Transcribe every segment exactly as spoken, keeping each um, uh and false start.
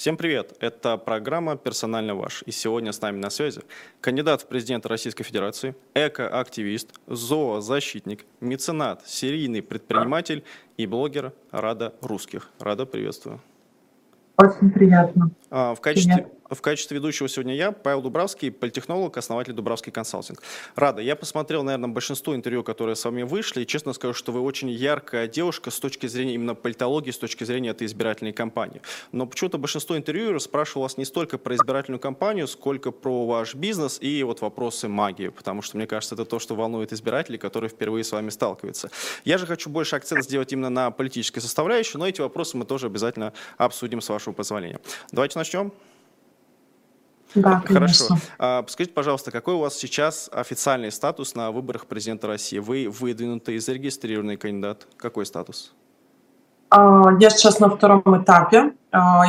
Всем привет! Это программа «Персонально ваш». И сегодня с нами на связи кандидат в президенты Российской Федерации, эко-активист, зоозащитник, меценат, серийный предприниматель и блогер Рада Русских. Рада, приветствую. Очень приятно. В качестве, в качестве ведущего сегодня я, Павел Дубравский, политтехнолог, основатель Дубравский консалтинг. Рада, я посмотрел, наверное, большинство интервью, которые с вами вышли, и честно скажу, что вы очень яркая девушка с точки зрения именно политологии, с точки зрения этой избирательной кампании. Но почему-то большинство интервью спрашивало вас не столько про избирательную кампанию, сколько про ваш бизнес и вот вопросы магии, потому что, мне кажется, это то, что волнует избирателей, которые впервые с вами сталкиваются. Я же хочу больше акцент сделать именно на политической составляющей, но эти вопросы мы тоже обязательно обсудим, с вашего позволения. Давайте начнем. Да, хорошо. Конечно. Скажите, пожалуйста, какой у вас сейчас официальный статус на выборах президента России? Вы выдвинутый, зарегистрированный кандидат. Какой статус? Я сейчас на втором этапе.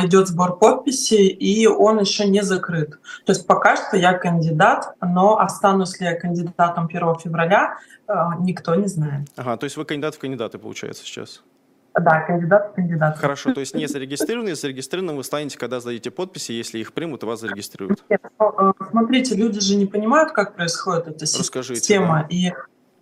Идет сбор подписей, и он еще не закрыт. То есть пока что я кандидат, но останусь ли я кандидатом первого февраля, никто не знает. Ага, то есть вы кандидат в кандидаты, получается, сейчас? Да, кандидат в кандидат. Хорошо, то есть не зарегистрированный, зарегистрированным вы станете, когда сдадите подписи, если их примут, вас зарегистрируют. Нет, но, смотрите, люди же не понимают, как происходит эта Расскажите, система. Да. И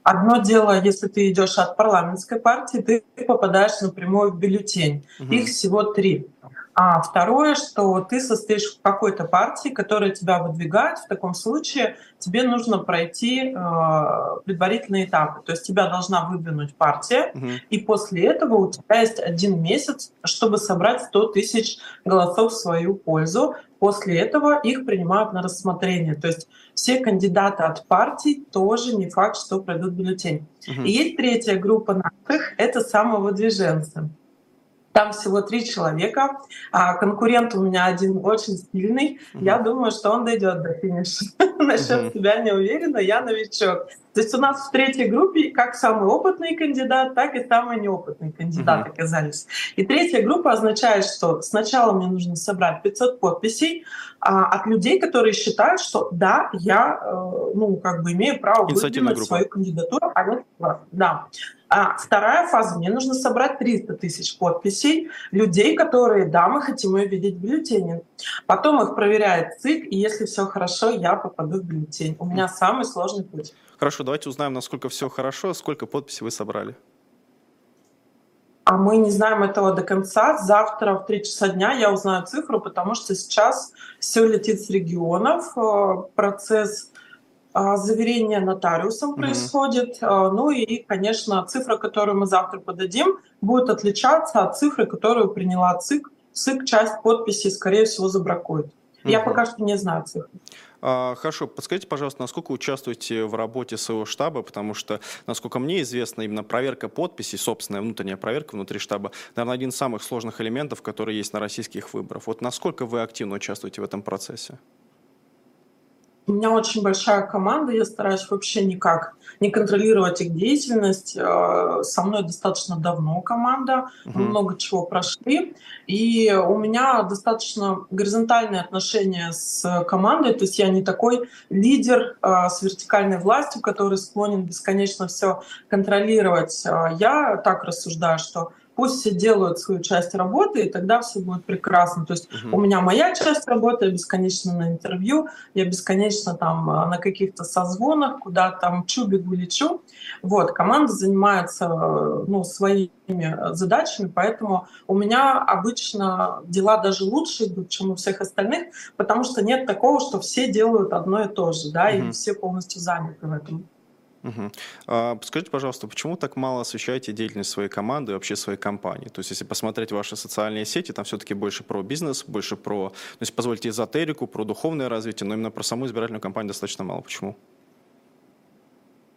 одно дело, если ты идешь от парламентской партии, ты попадаешь напрямую в бюллетень. Угу. Их всего три. А второе, что ты состоишь в какой-то партии, которая тебя выдвигает, в таком случае тебе нужно пройти э, предварительные этапы. То есть тебя должна выдвинуть партия, угу. и после этого у тебя есть один месяц, чтобы собрать сто тысяч голосов в свою пользу. После этого их принимают на рассмотрение. То есть все кандидаты от партий тоже не факт, что пройдут бюллетень. Угу. И есть третья группа наших — это самовыдвиженцы. Там всего три человека, а конкурент у меня один очень сильный. Mm-hmm. Я думаю, что он дойдет до финиша. Mm-hmm. Насчет себя не уверена, я новичок. То есть у нас в третьей группе как самый опытный кандидат, так и самый неопытный кандидат mm-hmm. оказались. И третья группа означает, что сначала мне нужно собрать пятьсот подписей а, от людей, которые считают, что да, я э, ну, как бы имею право выдвинуть свою кандидатуру. А вот, да. А вторая фаза, мне нужно собрать триста тысяч подписей людей, которые, да, мы хотим ее видеть в бюллетене. Потом их проверяет ЦИК, и если все хорошо, я попаду в бюллетень. У меня самый сложный путь. Хорошо, давайте узнаем, насколько все хорошо, сколько подписей вы собрали. А мы не знаем этого до конца. Завтра в три часа дня я узнаю цифру, потому что сейчас все летит с регионов, процесс... Заверение нотариусом mm-hmm. происходит. Ну и, конечно, цифра, которую мы завтра подадим, будет отличаться от цифры, которую приняла ЦИК. ЦИК часть подписей, скорее всего, забракует. Mm-hmm. Я пока что не знаю цифр. Хорошо, подскажите, пожалуйста, насколько участвуете в работе своего штаба, потому что, насколько мне известно, именно проверка подписей, собственная внутренняя проверка внутри штаба, наверное, один из самых сложных элементов, которые есть на российских выборах. Вот насколько вы активно участвуете в этом процессе? У меня очень большая команда, я стараюсь вообще никак не контролировать их деятельность. Со мной достаточно давно команда, угу. много чего прошли. И у меня достаточно горизонтальные отношения с командой, то есть я не такой лидер с вертикальной властью, который склонен бесконечно все контролировать. Я так рассуждаю, что... Пусть все делают свою часть работы, и тогда все будет прекрасно. То есть угу. у меня моя часть работы, я бесконечно на интервью, я бесконечно там на каких-то созвонах, куда там чу-бегу-лечу. Вот, команда занимается ну, своими задачами, поэтому у меня обычно дела даже лучше идут, чем у всех остальных, потому что нет такого, что все делают одно и то же, да, угу. и все полностью заняты в этом. Угу. Скажите, пожалуйста, почему так мало освещаете деятельность своей команды и вообще своей компании? То есть, если посмотреть ваши социальные сети, там все-таки больше про бизнес, больше про, то есть, позвольте, эзотерику, про духовное развитие, но именно про саму избирательную кампанию достаточно мало. Почему?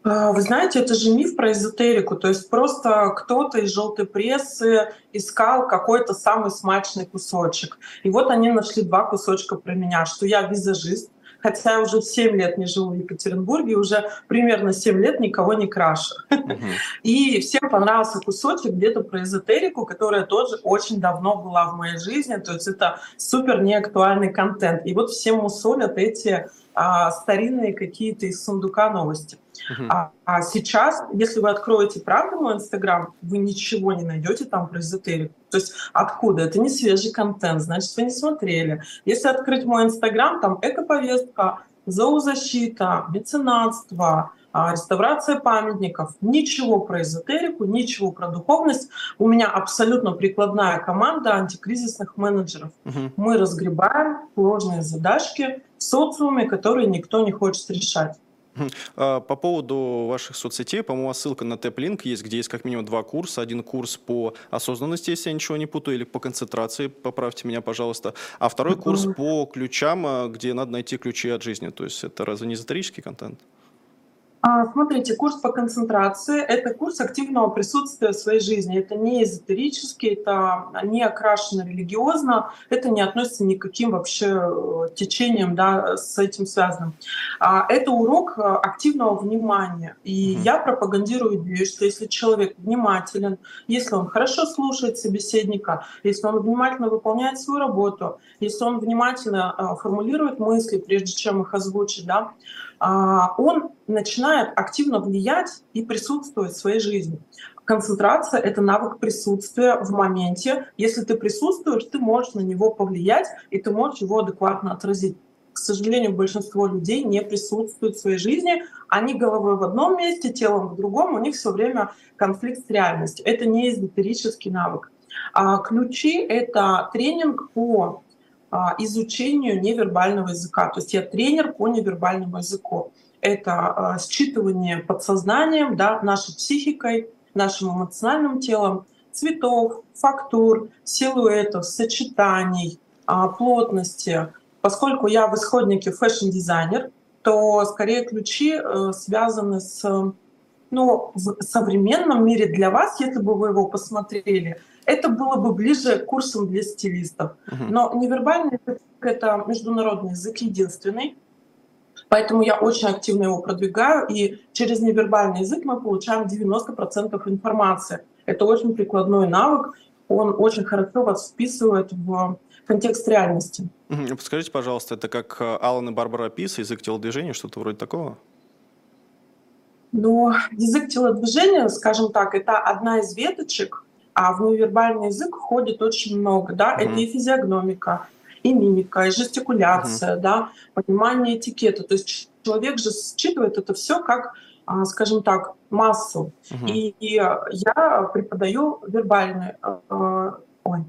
Вы знаете, это же миф про эзотерику. То есть просто кто-то из желтой прессы искал какой-то самый смачный кусочек. И вот они нашли два кусочка про меня, что я визажист, хотя я уже семь лет не живу в Екатеринбурге, уже примерно семь лет никого не крашу. Uh-huh. И всем понравился кусочек где-то про эзотерику, которая тоже очень давно была в моей жизни, то есть это супер неактуальный контент. И вот всем мусолят эти а, старинные какие-то из сундука новости. Uh-huh. А, а сейчас, если вы откроете правду мой Инстаграм, вы ничего не найдете там про эзотерику. То есть откуда? Это не свежий контент, значит, вы не смотрели. Если открыть мой Инстаграм, там экоповестка, зоозащита, меценатство, реставрация памятников. Ничего про эзотерику, ничего про духовность. У меня абсолютно прикладная команда антикризисных менеджеров. Uh-huh. Мы разгребаем сложные задачки в социуме, которые никто не хочет решать. По поводу ваших соцсетей, по-моему, ссылка на Тэп-линк есть, где есть как минимум два курса. Один курс по осознанности, если я ничего не путаю, или по концентрации, поправьте меня, пожалуйста. А второй курс по ключам, где надо найти ключи от жизни. То есть это разве не эзотерический контент? Смотрите, курс по концентрации — это курс активного присутствия в своей жизни. Это не эзотерический, это не окрашено религиозно, это не относится ни к каким вообще течениям, да, с этим связанным. Это урок активного внимания. И я пропагандирую идею, что если человек внимателен, если он хорошо слушает собеседника, если он внимательно выполняет свою работу, если он внимательно формулирует мысли, прежде чем их озвучить, да, он начинает активно влиять и присутствовать в своей жизни. Концентрация — это навык присутствия в моменте. Если ты присутствуешь, ты можешь на него повлиять, и ты можешь его адекватно отразить. К сожалению, большинство людей не присутствуют в своей жизни. Они головой в одном месте, телом в другом, у них все время конфликт с реальностью. Это не эзотерический навык. А ключи — это тренинг по изучению невербального языка. То есть я тренер по невербальному языку. Это считывание подсознанием, да, нашей психикой, нашим эмоциональным телом, цветов, фактур, силуэтов, сочетаний, плотности. Поскольку я в исходнике фэшн-дизайнер, то скорее ключи связаны с... Ну, в современном мире для вас, если бы вы его посмотрели, это было бы ближе к курсам для стилистов. Uh-huh. Но невербальный язык — это международный язык, единственный. Поэтому я очень активно его продвигаю. И через невербальный язык мы получаем девяносто процентов информации. Это очень прикладной навык. Он очень хорошо вас вписывает в контекст реальности. Uh-huh. Подскажите, пожалуйста, это как Аллен и Барбара Пис, язык телодвижения, что-то вроде такого? Но язык телодвижения, скажем так, это одна из веточек, а в невербальный язык входит очень много. Да? Mm-hmm. Это и физиогномика, и мимика, и жестикуляция, mm-hmm. да? Понимание этикета. То есть человек же считывает это все как, скажем так, массу. Mm-hmm. И, и я преподаю вербальные... Э, ой,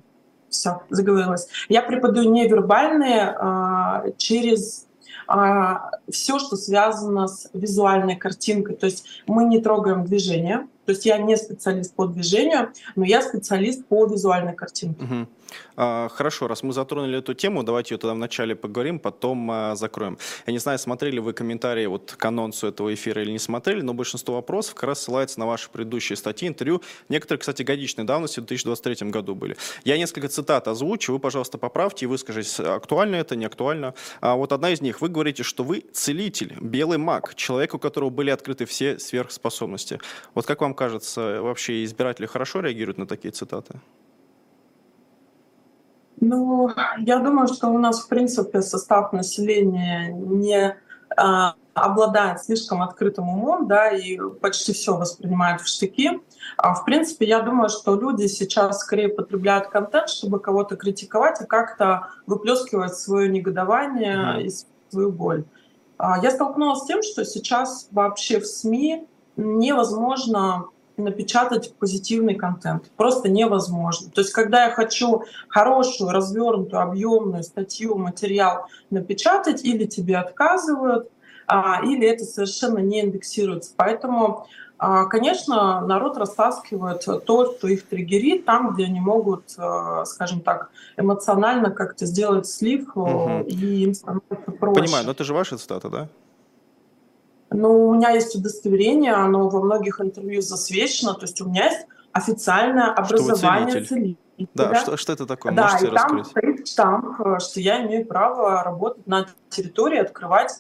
все, заговорилась. Я преподаю невербальные э, через... все, что связано с визуальной картинкой. То есть мы не трогаем движение. То есть я не специалист по движению, но я специалист по визуальной картинке. Угу. А, хорошо, раз мы затронули эту тему, давайте ее тогда вначале поговорим, потом а, закроем. Я не знаю, смотрели вы комментарии вот к анонсу этого эфира или не смотрели, но большинство вопросов как раз ссылается на ваши предыдущие статьи, интервью. Некоторые, кстати, годичной давности, в две тысячи двадцать третьем году были. Я несколько цитат озвучу, вы, пожалуйста, поправьте и выскажитесь, актуально это, не актуально. А вот одна из них. Вы говорите, что вы целитель, белый маг, человек, у которого были открыты все сверхспособности. Вот как вам кажется, вообще избиратели хорошо реагируют на такие цитаты? Ну, я думаю, что у нас, в принципе, состав населения не а, обладает слишком открытым умом, да, и почти все воспринимает в штыки. А, в принципе, я думаю, что люди сейчас скорее потребляют контент, чтобы кого-то критиковать и как-то выплескивать свое негодование mm-hmm. и свою боль. А, я столкнулась с тем, что сейчас вообще в СМИ невозможно напечатать позитивный контент. Просто невозможно. То есть, когда я хочу хорошую, развернутую, объемную статью, материал напечатать, или тебе отказывают, или это совершенно не индексируется. Поэтому, конечно, народ растаскивает то, что их триггерит, там, где они могут, скажем так, эмоционально как-то сделать слив, угу. и им становится проще. Понимаю, но это же ваша цитата, да? Ну, у меня есть удостоверение, оно во многих интервью засвечено, то есть у меня есть официальное образование целителя. Да, да? Что, что это такое? Да, можете и раскрыть? Там стоит штамп, что я имею право работать на территории, открывать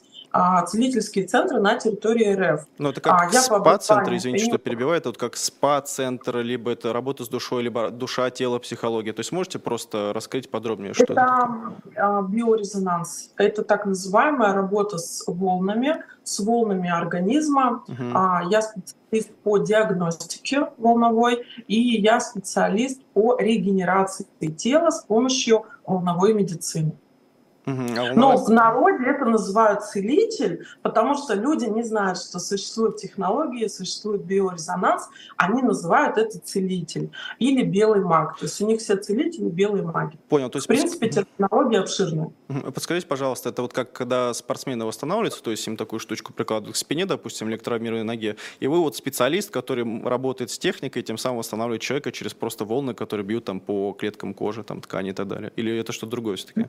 целительские центры на территории РФ. Ну, это как а, спа-центр, по... извините, что перебиваю, это вот как спа-центр, либо это работа с душой, либо душа, тело, психология. То есть можете просто раскрыть подробнее, что это? Это биорезонанс. Это так называемая работа с волнами, с волнами организма. Угу. Я специалист по диагностике волновой, и я специалист по регенерации тела с помощью волновой медицины. Но в народе это называют целитель, потому что люди не знают, что существуют технологии, существует биорезонанс, они называют это целитель или белый маг. То есть у них все целители белые маги. Понял. То есть в принципе подск... технология обширная. Подскажите, пожалуйста, это вот как когда спортсмены восстанавливаются, то есть им такую штучку прикладывают к спине, допустим, или к травмированной ноге, и вы вот специалист, который работает с техникой, тем самым восстанавливает человека через просто волны, которые бьют там по клеткам кожи, там ткани и так далее. Или это что-то другое все-таки?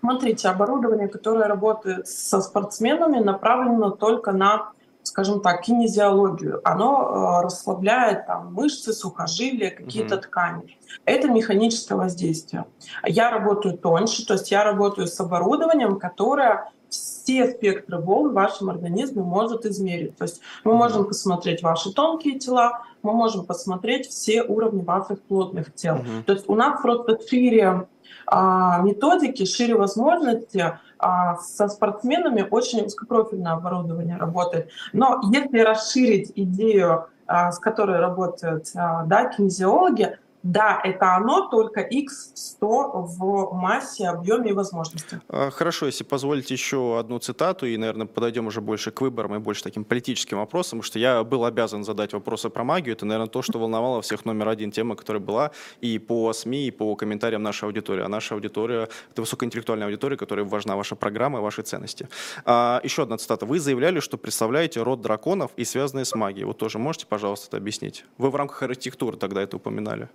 Смотрите, оборудование, которое работает со спортсменами, направлено только на, скажем так, кинезиологию. Оно э, расслабляет там, мышцы, сухожилия, какие-то mm-hmm. ткани. Это механическое воздействие. Я работаю тоньше, то есть я работаю с оборудованием, которое все спектры волн в вашем организме может измерить. То есть мы можем посмотреть ваши тонкие тела, мы можем посмотреть все уровни ваших плотных тел. Mm-hmm. То есть у нас просто шире а, методики, шире возможности. А, со спортсменами очень узкопрофильное оборудование работает. Но если расширить идею, а, с которой работают а, да, кинезиологи, да, это оно, только икс сто в массе, объеме и возможности. Хорошо, если позволите еще одну цитату, и, наверное, подойдем уже больше к выборам и больше таким политическим вопросам, потому что я был обязан задать вопросы про магию. Это, наверное, то, что волновало всех номер один, тема, которая была и по СМИ, и по комментариям нашей аудитории. А наша аудитория — это высокоинтеллектуальная аудитория, которой важна ваша программа и ваши ценности. Еще одна цитата. Вы заявляли, что представляете род драконов и связанные с магией. Вот тоже можете, пожалуйста, это объяснить? Вы в рамках архитектуры тогда это упоминали.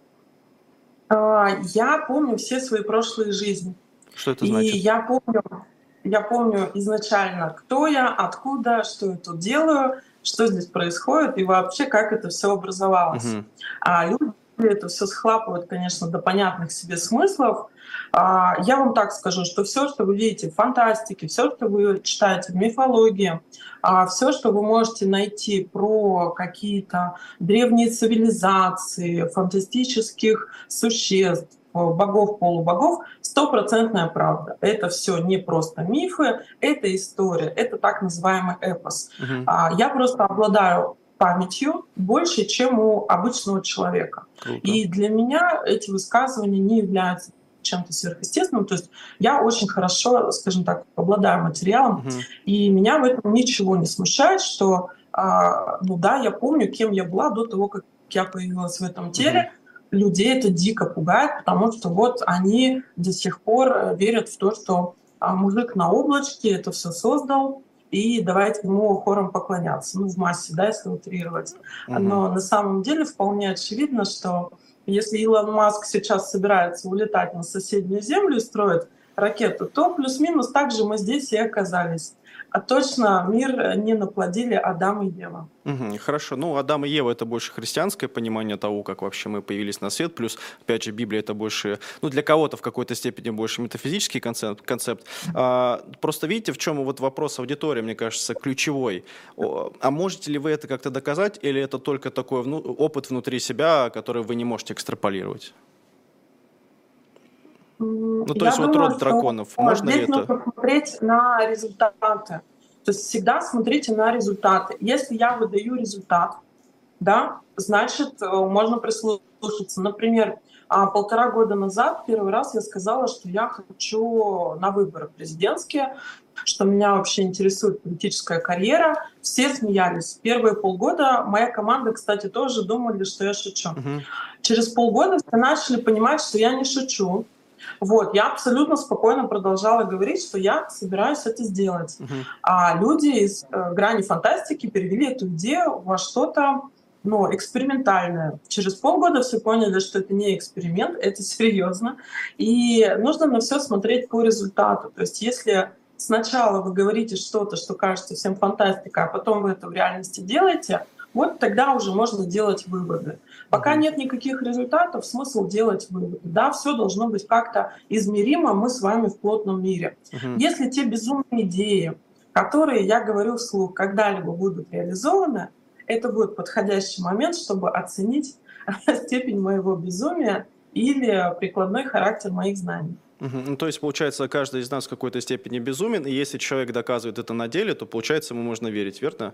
Я помню все свои прошлые жизни. Что это значит? И я помню, я помню изначально, кто я, откуда, что я тут делаю, что здесь происходит и вообще как это все образовалось. Угу. А люди это все схлапывают, конечно, до понятных себе смыслов. А я вам так скажу, что все, что вы видите в фантастике, все, что вы читаете в мифологии, а все, что вы можете найти про какие-то древние цивилизации, фантастических существ, богов, полубогов, стопроцентная правда. Это все не просто мифы, это история, это так называемый эпос. Угу. А я просто обладаю памятью больше, чем у обычного человека. Круто. И для меня эти высказывания не являются чем-то сверхъестественным. То есть я очень хорошо, скажем так, обладаю материалом, mm-hmm. и меня в этом ничего не смущает, что, а, ну да, я помню, кем я была до того, как я появилась в этом теле. Mm-hmm. Людей это дико пугает, потому что вот они до сих пор верят в то, что а, мужик на облачке это все создал, и давайте ему хором поклоняться. Ну, в массе, да, если утрировать. Mm-hmm. Но на самом деле вполне очевидно, что если Илон Маск сейчас собирается улетать на соседнюю Землю и строить ракету, то плюс-минус так же мы здесь и оказались. А точно мир не наплодили Адам и Ева. Угу, хорошо. Ну, Адам и Ева — это больше христианское понимание того, как вообще мы появились на свет. Плюс, опять же, Библия — это больше, ну, для кого-то в какой-то степени больше метафизический концепт. концепт. А, просто видите, в чем вот вопрос аудитории, мне кажется, ключевой. А можете ли вы это как-то доказать, или это только такой вну- опыт внутри себя, который вы не можете экстраполировать? Ну, то Я есть думаю, вот род драконов, можно ли это? Здесь нужно посмотреть на результаты. То есть всегда смотрите на результаты. Если я выдаю результат, да, значит, можно прислушаться. Например, полтора года назад первый раз я сказала, что я хочу на выборы президентские, что меня вообще интересует политическая карьера. Все смеялись. Первые полгода моя команда, кстати, тоже думали, что я шучу. Угу. Через полгода все начали понимать, что я не шучу. Вот, я абсолютно спокойно продолжала говорить, что я собираюсь это сделать. Uh-huh. А люди из э, грани фантастики перевели эту идею во что-то ну, экспериментальное. Через полгода все поняли, что это не эксперимент, это серьезно. И нужно на все смотреть по результату. То есть если сначала вы говорите что-то, что кажется всем фантастикой, а потом вы это в реальности делаете, вот тогда уже можно делать выводы. Пока нет никаких результатов, смысл делать выводы. Да, все должно быть как-то измеримо, мы с вами в плотном мире. Uh-huh. Если те безумные идеи, которые, я говорю вслух, когда-либо будут реализованы, это будет подходящий момент, чтобы оценить степень моего безумия или прикладной характер моих знаний. Ну, то есть, получается, каждый из нас в какой-то степени безумен, и если человек доказывает это на деле, то, получается, ему можно верить, верно?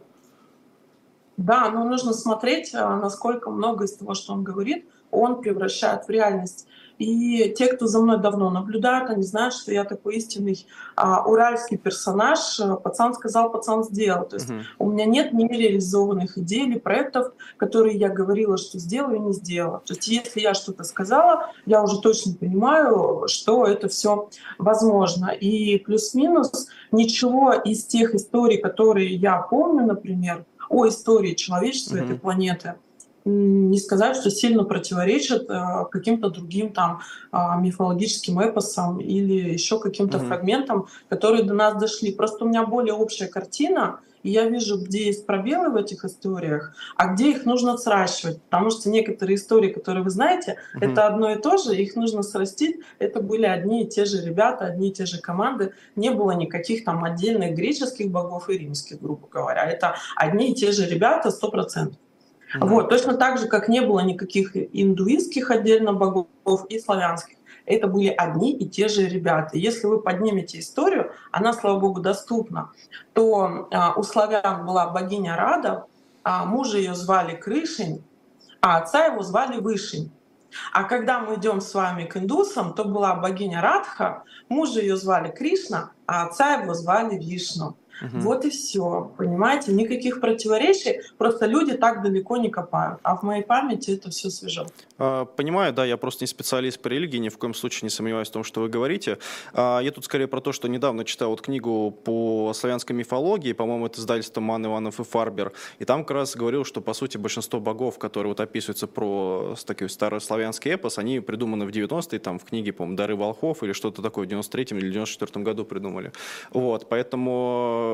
Да, но нужно смотреть, насколько много из того, что он говорит, он превращает в реальность. И те, кто за мной давно наблюдают, они знают, что я такой истинный а, уральский персонаж. Пацан сказал, пацан сделал. То есть [S2] Uh-huh. [S1] У меня нет нереализованных идей или проектов, которые я говорила, что сделаю и не сделала. То есть если я что-то сказала, я уже точно понимаю, что это все возможно. И плюс-минус ничего из тех историй, которые я помню, например, о истории человечества [S2] Uh-huh. [S1] Этой планеты, не сказать, что сильно противоречит каким-то другим там мифологическим эпосам или еще каким-то mm-hmm. фрагментам, которые до нас дошли. Просто у меня более общая картина, и я вижу, где есть пробелы в этих историях, а где их нужно сращивать. Потому что некоторые истории, которые вы знаете, mm-hmm. это одно и то же, их нужно срастить. Это были одни и те же ребята, одни и те же команды. Не было никаких там отдельных греческих богов и римских, грубо говоря. Это одни и те же ребята сто процентов. Да. Вот, точно так же, как не было никаких индуистских отдельно богов и славянских. Это были одни и те же ребята. Если вы поднимете историю, она, слава богу, доступна, то а, у славян была богиня Рада, а мужа ее звали Крышень, а отца его звали Вышень. А когда мы идем с вами к индусам, то была богиня Радха, мужа ее звали Кришна, а отца его звали Вишну. Угу. Вот и все, понимаете, никаких противоречий, просто люди так далеко не копают, а в моей памяти это все свежо. Понимаю, да, я просто не специалист по религии, ни в коем случае не сомневаюсь в том, что вы говорите. Я тут скорее про то, что недавно читал вот книгу по славянской мифологии, по-моему, это издательство Ман, Иванов и Фарбер, и там как раз говорил, что по сути большинство богов, которые вот описываются про такой старославянский эпос, они придуманы в девяностые, там в книге, по-моему, «Дары волхов» или что-то такое в девяносто третьем или девяносто четвёртом году придумали. Вот, поэтому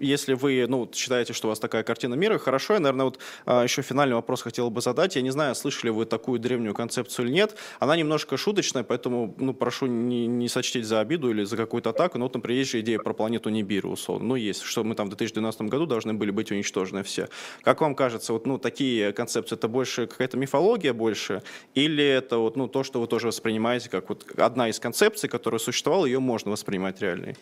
если вы, ну, считаете, что у вас такая картина мира, хорошо. Я, наверное, вот еще финальный вопрос хотел бы задать. Я не знаю, слышали вы такую древнюю концепцию или нет. Она немножко шуточная, поэтому, ну, прошу не, не сочтить за обиду или за какую-то атаку. Но вот, например, есть же идея про планету Нибиру, условно. Ну, есть, что мы там в две тысячи двенадцатом году должны были быть уничтожены все. Как вам кажется, вот, ну, такие концепции, это больше какая-то мифология больше? Или это вот, ну, то, что вы тоже воспринимаете как вот одна из концепций, которая существовала, ее можно воспринимать реальной?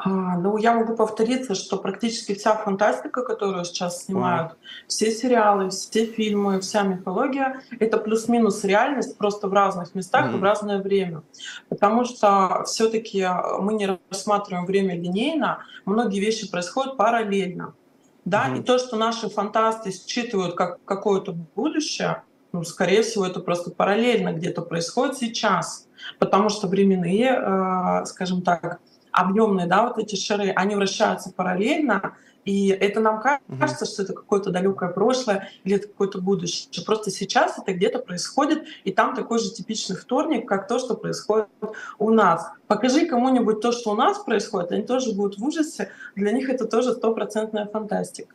А, ну, я могу повториться, что практически вся фантастика, которую сейчас снимают, все сериалы, все фильмы, вся мифология, это плюс-минус реальность, просто в разных местах mm-hmm. и в разное время. Потому что все-таки мы не рассматриваем время линейно, многие вещи происходят параллельно. Да? Mm-hmm. И то, что наши фантасты считывают как какое-то будущее, ну, скорее всего, это просто параллельно где-то происходит сейчас. Потому что временные, э, скажем так, объемные, да, вот эти шары, они вращаются параллельно, и это нам кажется, что это какое-то далекое прошлое или это какое-то будущее. Просто сейчас это где-то происходит, и там такой же типичный вторник, как то, что происходит у нас. Покажи кому-нибудь то, что у нас происходит, они тоже будут в ужасе. Для них это тоже стопроцентная фантастика.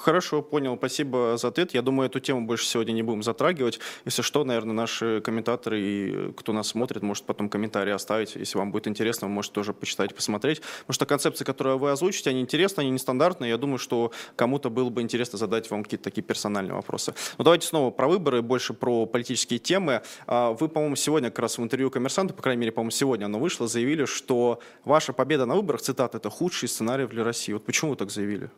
Хорошо, понял. Спасибо за ответ. Я думаю, эту тему больше сегодня не будем затрагивать. Если что, наверное, наши комментаторы и кто нас смотрит, может потом комментарии оставить. Если вам будет интересно, вы можете тоже почитать, посмотреть. Потому что концепции, которые вы озвучите, они интересны, они нестандартные. Я думаю, что кому-то было бы интересно задать вам какие-то такие персональные вопросы. Но давайте снова про выборы, больше про политические темы. Вы, по-моему, сегодня как раз в интервью «Коммерсанту», по крайней мере, по-моему, сегодня оно вышло, заявили, что ваша победа на выборах, цитата, это худший сценарий для России. Вот почему вы так заявили?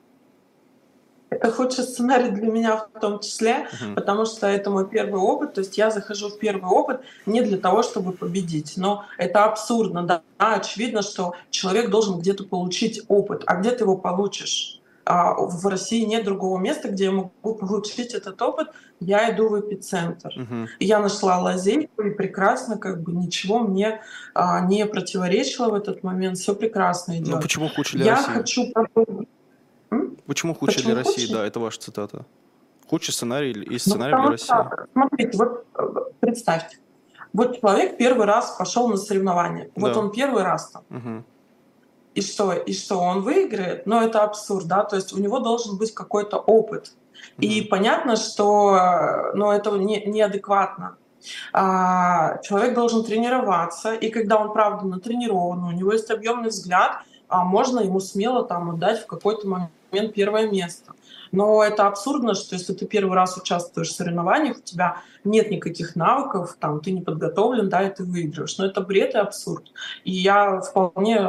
Это худший сценарий для меня в том числе, uh-huh. потому что это мой первый опыт. То есть я захожу в первый опыт не для того, чтобы победить. Но это абсурдно. Да? Очевидно, что человек должен где-то получить опыт. А где ты его получишь? В России нет другого места, где я могу получить этот опыт. Я иду в эпицентр. Uh-huh. Я нашла лазейку, и прекрасно, как бы ничего мне а, не противоречило в этот момент. Все прекрасно идет. Ну почему хуже для я России? Хочу... Почему хуже для России? Худший? Да, это ваша цитата. Худший сценарий и сценарий ну, для России. Что, смотрите, вот представьте. Вот человек первый раз пошел на соревнования. Да. Вот он первый раз там. Uh-huh. И что, и что он выиграет, но это абсурд, да, то есть у него должен быть какой-то опыт. Mm-hmm. И понятно, что ну, это не, неадекватно. А, человек должен тренироваться, и когда он правда натренирован, у него есть объемный взгляд, а можно ему смело там отдать в какой-то момент первое место. Но это абсурдно, что если ты первый раз участвуешь в соревнованиях, у тебя нет никаких навыков, там, ты не подготовлен, да, и ты выигрываешь. Но это бред и абсурд. И я вполне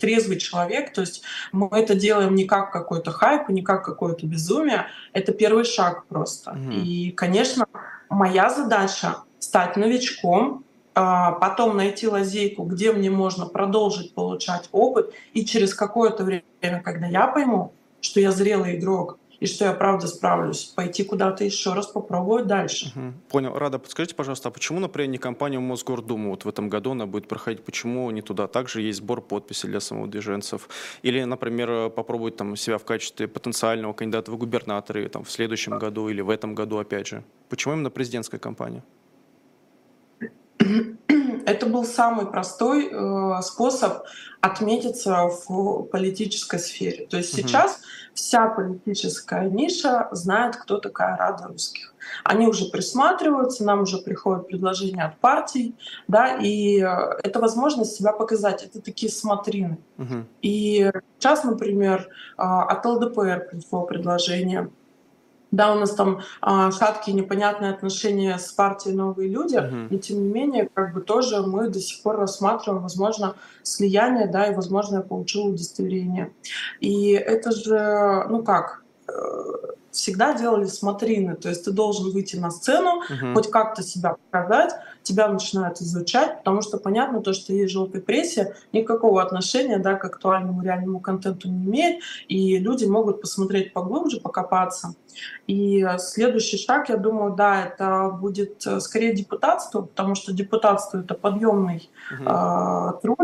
трезвый человек, то есть мы это делаем не как какой-то хайп, не как какое-то безумие. Это первый шаг просто. Mm-hmm. И, конечно, моя задача — стать новичком, потом найти лазейку, где мне можно продолжить получать опыт, и через какое-то время, когда я пойму, что я зрелый игрок, и что я правда справлюсь, пойти куда-то еще раз попробовать дальше. Угу. Понял. Рада, подскажите, пожалуйста, а почему, например, не компанию Мосгордуму? Вот в этом году она будет проходить, почему не туда? Также есть сбор подписей для самовыдвиженцев. Или, например, попробовать там себя в качестве потенциального кандидата в губернаторы там, в следующем году или в этом году опять же. Почему именно президентская кампания? Это был самый простой э, способ отметиться в политической сфере. То есть угу. сейчас вся политическая ниша знает, кто такая Рада Русских. Они уже присматриваются, нам уже приходят предложения от партий, да, и это возможность себя показать. Это такие смотрины. Угу. И сейчас, например, от ЛДПР пришло предложение. Да, у нас там э, шаткие непонятные отношения с партией «Новые люди», uh-huh. и тем не менее, как бы тоже мы до сих пор рассматриваем, возможно, слияние, да, и, возможно, я получила удостоверение. И это же, ну как, э, всегда делали смотрины, то есть ты должен выйти на сцену, uh-huh. хоть как-то себя показать, тебя начинают изучать, потому что понятно то, что есть желтая пресса, никакого отношения, да, к актуальному реальному контенту не имеет, и люди могут посмотреть поглубже, покопаться. И следующий шаг, я думаю, да, это будет скорее депутатство, потому что депутатство — это подъемный mm-hmm. э, труд,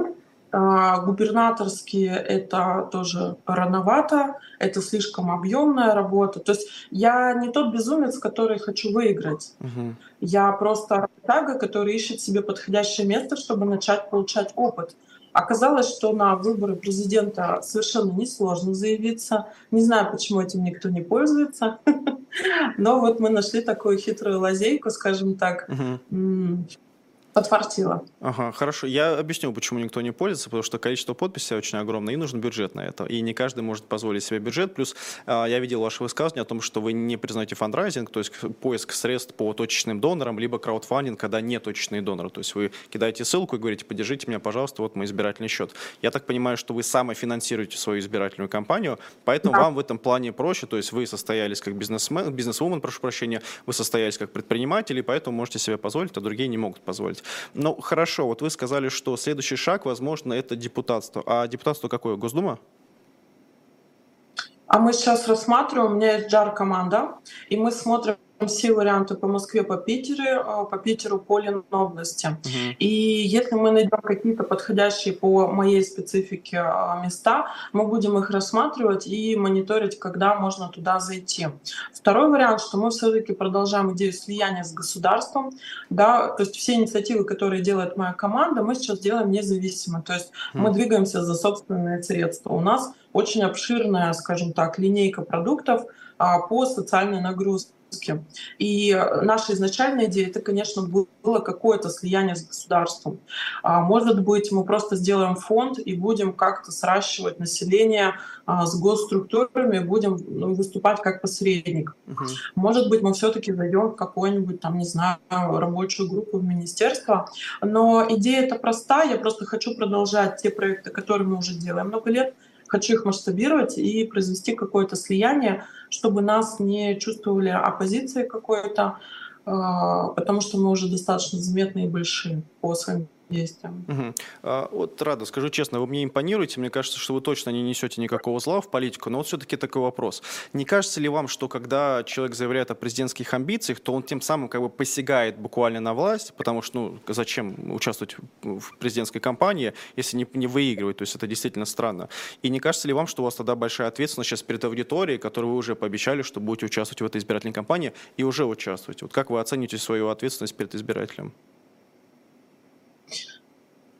э, губернаторские — это тоже рановато, это слишком объемная работа. То есть я не тот безумец, который хочу выиграть. Mm-hmm. Я просто ротага, который ищет себе подходящее место, чтобы начать получать опыт. Оказалось, что на выборы президента совершенно несложно заявиться. Не знаю, почему этим никто не пользуется. Но вот мы нашли такую хитрую лазейку, скажем так, подфартило. Ага, хорошо. Я объясню, почему никто не пользуется, потому что количество подписей очень огромное, и нужен бюджет на это. И не каждый может позволить себе бюджет. Плюс я видел ваше высказывание о том, что вы не признаете фандрайзинг, то есть поиск средств по точечным донорам, либо краудфандинг, когда не точечные доноры. То есть вы кидаете ссылку и говорите: поддержите меня, пожалуйста, вот мой избирательный счет. Я так понимаю, что вы самофинансируете свою избирательную кампанию, поэтому да. вам в этом плане проще. То есть вы состоялись как бизнесмен, бизнесвумен, прошу прощения, вы состоялись как предприниматель, и поэтому можете себе позволить, а другие не могут позволить. Ну, хорошо, вот вы сказали, что следующий шаг, возможно, это депутатство. А депутатство какое? Госдума? А мы сейчас рассматриваем, у меня есть джар-команда, и мы смотрим все варианты по Москве, по Питеру, по Питеру, по Ленобласти. Угу. И если мы найдем какие-то подходящие по моей специфике места, мы будем их рассматривать и мониторить, когда можно туда зайти. Второй вариант, что мы все-таки продолжаем идею слияния с государством. Да, то есть все инициативы, которые делает моя команда, мы сейчас делаем независимо. То есть угу. мы двигаемся за собственные средства. У нас очень обширная, скажем так, линейка продуктов по социальной нагрузке. И наша изначальная идея — это, конечно, было какое-то слияние с государством. Может быть, мы просто сделаем фонд и будем как-то сращивать население с госструктурами, будем выступать как посредник. Угу. Может быть, мы все-таки зайдем в какую-нибудь, там, не знаю, рабочую группу в министерство. Но идея эта проста. Я просто хочу продолжать те проекты, которые мы уже делаем много лет. Хочу их масштабировать и произвести какое-то слияние, чтобы нас не чувствовали оппозицией какой-то, потому что мы уже достаточно заметные и большие по своим действиям. Угу. А, вот, Рада, скажу честно, вы мне импонируете, мне кажется, что вы точно не несете никакого зла в политику, но вот все-таки такой вопрос. Не кажется ли вам, что когда человек заявляет о президентских амбициях, то он тем самым как бы посягает буквально на власть, потому что, ну, зачем участвовать в президентской кампании, если не, не выигрывать, то есть это действительно странно. И не кажется ли вам, что у вас тогда большая ответственность сейчас перед аудиторией, которую вы уже пообещали, что будете участвовать в этой избирательной кампании, и уже участвуете? Вот как вы оцените свою ответственность перед избирателем?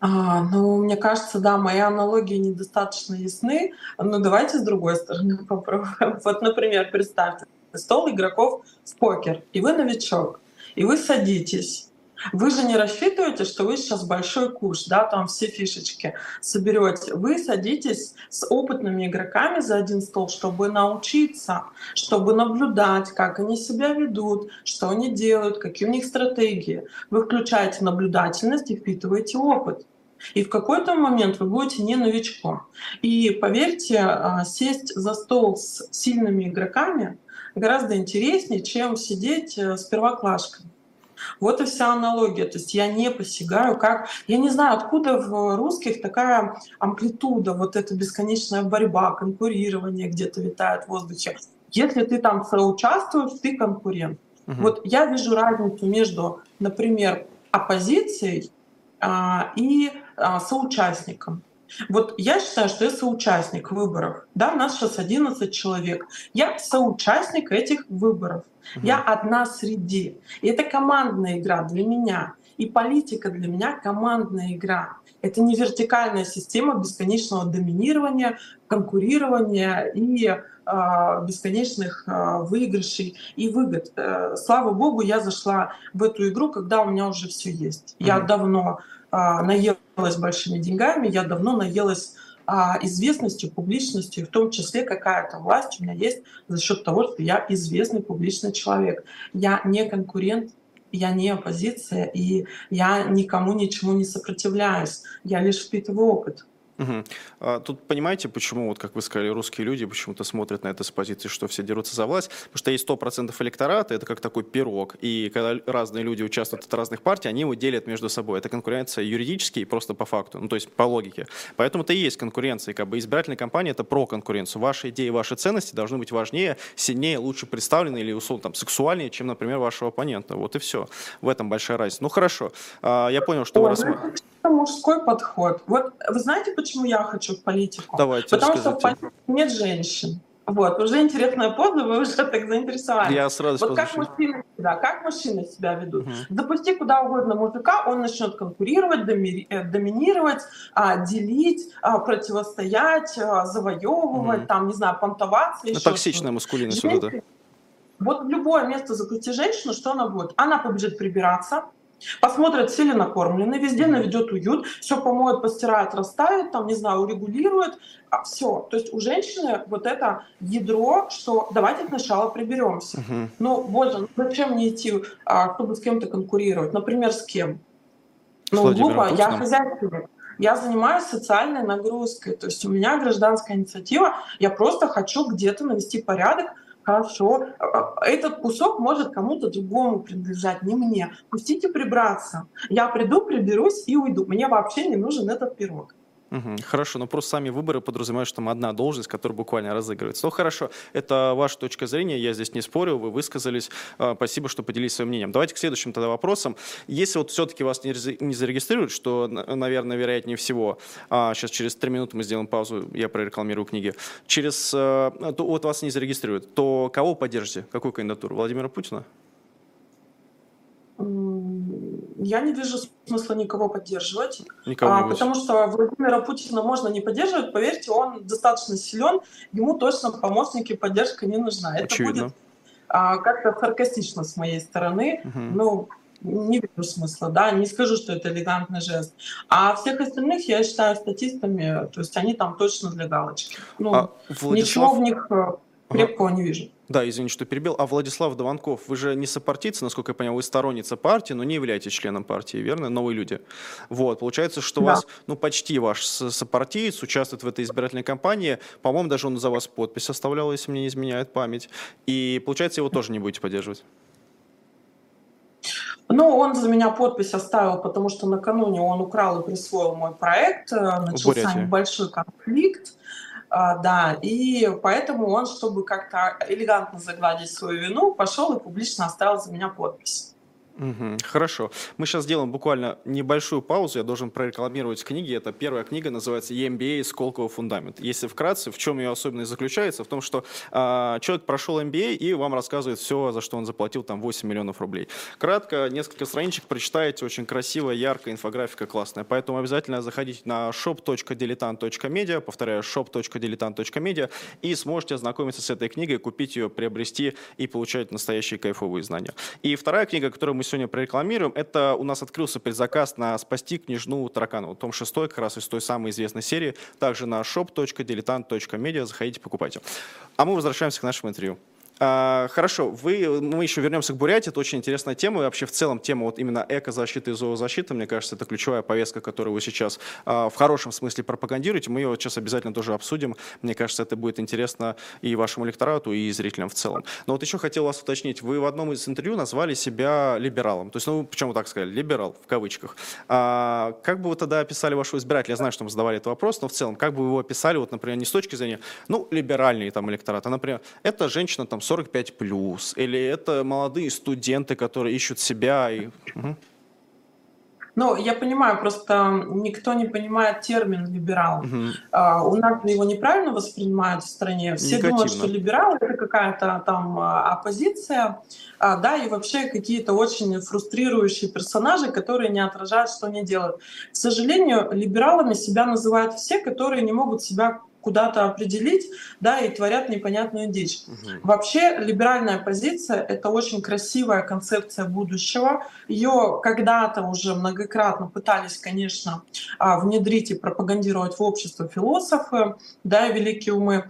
А, ну, мне кажется, да, мои аналогии недостаточно ясны, но давайте с другой стороны попробуем. Вот, например, представьте стол игроков в покер, и вы новичок, и вы садитесь, Вы же не рассчитываете, что вы сейчас большой куш, да, там все фишечки соберете. Вы садитесь с опытными игроками за один стол, чтобы научиться, чтобы наблюдать, как они себя ведут, что они делают, какие у них стратегии. Вы включаете наблюдательность и впитываете опыт. И в какой-то момент вы будете не новичком. И поверьте, сесть за стол с сильными игроками гораздо интереснее, чем сидеть с первоклашками. Вот и вся аналогия. То есть я не посягаю, как... Я не знаю, откуда в русских такая амплитуда, вот эта бесконечная борьба, конкурирование где-то витает в воздухе. Если ты там соучаствуешь, ты конкурент. Угу. Вот я вижу разницу между, например, оппозицией а, и а, соучастником. Вот я считаю, что я соучастник выборов. Да, нас сейчас одиннадцать человек. Я соучастник этих выборов. Угу. Я одна среди. И это командная игра для меня. И политика для меня командная игра. Это не вертикальная система бесконечного доминирования, конкурирования и э, бесконечных э, выигрышей и выгод. Э, слава богу, я зашла в эту игру, когда у меня уже все есть. Угу. Я давно э, наелась большими деньгами, я давно наелась э, известностью, публичностью, в том числе какая-то власть у меня есть за счет того, что я известный публичный человек. Я не конкурент. Я не оппозиция, и я никому ничему не сопротивляюсь. Я лишь впитываю опыт. Угу. А тут понимаете, почему, вот как вы сказали, русские люди почему-то смотрят на это с позиции, что все дерутся за власть? Потому что есть сто процентов электората, это как такой пирог. И когда разные люди участвуют от разных партий, они его делят между собой. Это конкуренция юридически и просто по факту, ну то есть по логике. Поэтому-то и есть конкуренция. И как бы избирательная кампания — это про конкуренцию. Ваши идеи, ваши ценности должны быть важнее, сильнее, лучше представлены или условно там, сексуальнее, чем, например, вашего оппонента. Вот и все. В этом большая разница. Ну хорошо, а, я понял, что О, вы рассматриваете. Это мужской подход. Вот вы знаете, почему я хочу в политику? Давайте, потому что в политике нет женщин. Вот, уже интересная поза, вы уже так заинтересовались. Я сразу вот как мужчины, да, как мужчины себя ведут. Угу. Запусти куда угодно мужика, он начнет конкурировать, доми, доминировать, а, делить, а, противостоять, а, завоевывать, угу. там, не знаю, понтоваться. Еще токсичная маскулинность. Вот в любое место запусти женщину, что она будет? Она побежит прибираться. Посмотрят, все ли накормлены, везде наведет уют, все помоет, постирает, расставит, там, не знаю, урегулирует, а все. То есть у женщины вот это ядро, что давайте сначала приберемся. Uh-huh. Ну, боже, зачем мне идти, чтобы с кем-то конкурировать? Например, с кем? Ну, Владимир, глупо, я хозяйственник. Я занимаюсь социальной нагрузкой. То есть у меня гражданская инициатива, я просто хочу где-то навести порядок. Хорошо, этот кусок может кому-то другому принадлежать, не мне. Пустите прибраться. Я приду, приберусь и уйду. Мне вообще не нужен этот пирог. Угу, хорошо, но просто сами выборы подразумевают, что там одна должность, которая буквально разыгрывается. Ну хорошо, это ваша точка зрения, я здесь не спорю, вы высказались, спасибо, что поделились своим мнением. Давайте к следующим тогда вопросам. Если вот все-таки вас не зарегистрируют, что, наверное, вероятнее всего, сейчас через три минуты мы сделаем паузу, я прорекламирую книги, через, то вот вас не зарегистрируют, то кого поддержите? Какую кандидатуру? Владимира Путина? Я не вижу смысла никого поддерживать, а, потому что Владимира Путина можно не поддерживать, поверьте, он достаточно силен, ему точно помощники, поддержка не нужна. Очевидно. Это будет а, как-то саркастично с моей стороны, угу. но не вижу смысла, да, не скажу, что это элегантный жест. А всех остальных я считаю статистами, то есть они там точно для галочки. Ну, а, Владислав... Ничего в них крепкого ага. не вижу. Да, извините, что перебил. А Владислав Даванков, вы же не сопартийцы, насколько я понял, вы сторонница партии, но не являетесь членом партии, верно? Новые люди. Вот, получается, что да. вас, ну, почти ваш сопартиец участвует в этой избирательной кампании. По-моему, даже он за вас подпись оставлял, если мне не изменяет память. И, получается, его тоже не будете поддерживать? Ну, он за меня подпись оставил, потому что накануне он украл и присвоил мой проект. Начался небольшой конфликт. А, да, и поэтому он, чтобы как-то элегантно загладить свою вину, пошел и публично оставил за меня подпись. Угу, хорошо. Мы сейчас сделаем буквально небольшую паузу. Я должен прорекламировать книги. Это первая книга, называется «эм би эй. Сколково фундамент». Если вкратце, в чем ее особенность заключается? В том, что э, человек прошел эм би эй и вам рассказывает все, за что он заплатил там восемь миллионов рублей. Кратко, несколько страничек прочитаете. Очень красивая, яркая инфографика, классная. Поэтому обязательно заходите на shop точка diletant точка media, повторяю, shop точка diletant точка media, и сможете ознакомиться с этой книгой, купить ее, приобрести и получать настоящие кайфовые знания. И вторая книга, которую мы мы сегодня прорекламируем, это у нас открылся предзаказ на «Спасти княжну Тараканову», том шестой, как раз из той самой известной серии, также на shop точка diletant точка media, заходите, покупайте. А мы возвращаемся к нашему интервью. Хорошо, вы, мы еще вернемся к Бурятии, это очень интересная тема, и вообще в целом тема вот именно экозащиты и зоозащиты, мне кажется, это ключевая повестка, которую вы сейчас в хорошем смысле пропагандируете, мы ее сейчас обязательно тоже обсудим, мне кажется, это будет интересно и вашему электорату, и зрителям в целом. Но вот еще хотел вас уточнить, вы в одном из интервью назвали себя либералом, то есть, ну, почему так сказали, либерал, в кавычках. А как бы вы тогда описали вашего избирателя, я знаю, что мы задавали этот вопрос, но в целом, как бы вы его описали, вот, например, не с точки зрения, ну, либеральный там электорат, а, например, эта женщина там сорок пять плюс, или это молодые студенты, которые ищут себя? И... Угу. Ну, я понимаю, просто никто не понимает термин «либерал». Угу. А, у нас его неправильно воспринимают в стране. Все негативно думают, что либерал — это какая-то там оппозиция, а, да, и вообще какие-то очень фрустрирующие персонажи, которые не отражают, что они делают. К сожалению, либералами себя называют все, которые не могут себя куда-то определить, да, и творят непонятную дичь. Угу. Вообще либеральная позиция — это очень красивая концепция будущего. Ее когда-то уже многократно пытались, конечно, внедрить и пропагандировать в общество философы, да, великие умы.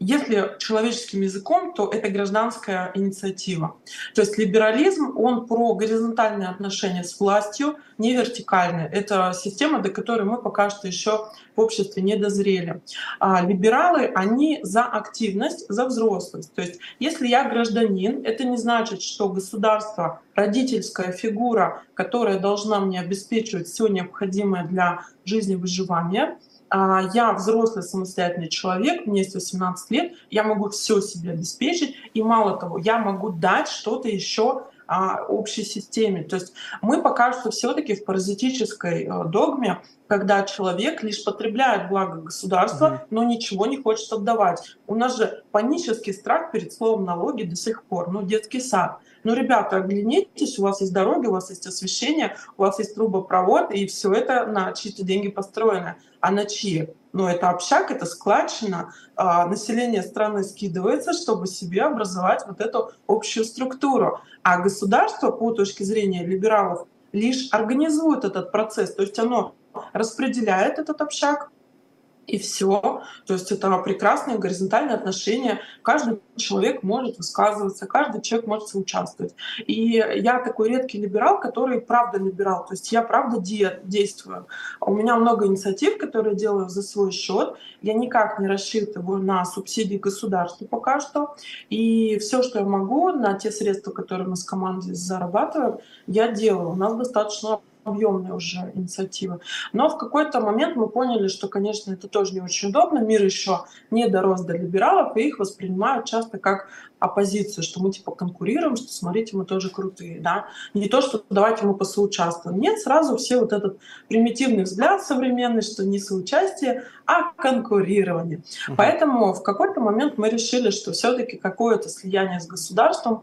Если человеческим языком, то это гражданская инициатива. То есть либерализм, он про горизонтальные отношения с властью, не вертикальные. Это система, до которой мы пока что еще в обществе не дозрели. А либералы, они за активность, за взрослость. То есть если я гражданин, это не значит, что государство, родительская фигура, которая должна мне обеспечивать все необходимое для жизни и выживания. Я взрослый самостоятельный человек, мне есть восемнадцать лет, я могу все себе обеспечить, и мало того, я могу дать что-то еще общей системе. То есть мы пока что все-таки в паразитической догме, когда человек лишь потребляет благо государства, но ничего не хочет отдавать. У нас же панический страх перед словом «налоги» до сих пор, ну, детский сад. Ну, ребята, оглянитесь, у вас есть дороги, у вас есть освещение, у вас есть трубопровод, и все это на чьи-то деньги построено. А на чьи? Ну, это общак, это складчина. А население страны скидывается, чтобы себе образовать вот эту общую структуру. А государство, по точке зрения либералов, лишь организует этот процесс. То есть оно распределяет этот общак, и все. То есть это прекрасные горизонтальные отношения. Каждый человек может высказываться, каждый человек может соучаствовать. И я такой редкий либерал, который правда либерал. То есть я правда де- действую. У меня много инициатив, которые я делаю за свой счет. Я никак не рассчитываю на субсидии государства пока что. И все, что я могу, на те средства, которые мы с командой зарабатываем, я делаю. У нас достаточно объемные уже инициативы. Но в какой-то момент мы поняли, что, конечно, это тоже не очень удобно. Мир еще не дорос до либералов, и их воспринимают часто как оппозицию, что мы типа конкурируем, что смотрите, мы тоже крутые. Да? Не то, что давайте мы посоучаствуем. Нет, сразу все вот этот примитивный взгляд современный, что не соучастие, а конкурирование. Uh-huh. Поэтому в какой-то момент мы решили, что все-таки какое-то слияние с государством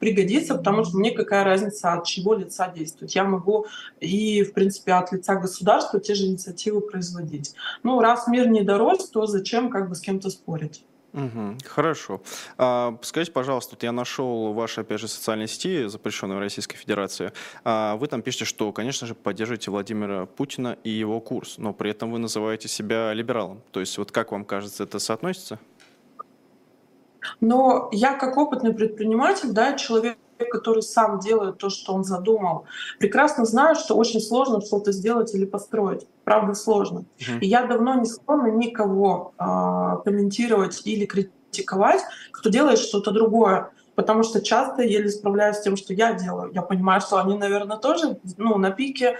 пригодится, потому что мне какая разница, от чего лица действовать. Я могу и, в принципе, от лица государства те же инициативы производить. Ну, раз мир не дорос, то зачем как бы с кем-то спорить? Угу, хорошо. А, скажите, пожалуйста, вот я нашел ваши, опять же, социальные сети, запрещенные в Российской Федерации. А вы там пишете, что, конечно же, поддерживаете Владимира Путина и его курс, но при этом вы называете себя либералом. То есть вот как вам кажется, это соотносится? Но я как опытный предприниматель, да, человек, который сам делает то, что он задумал, прекрасно знаю, что очень сложно что-то сделать или построить. Правда, сложно. Mm-hmm. И я давно не склонна никого э, комментировать или критиковать, кто делает что-то другое. Потому что часто еле справляюсь с тем, что я делаю. Я понимаю, что они, наверное, тоже, ну, на пике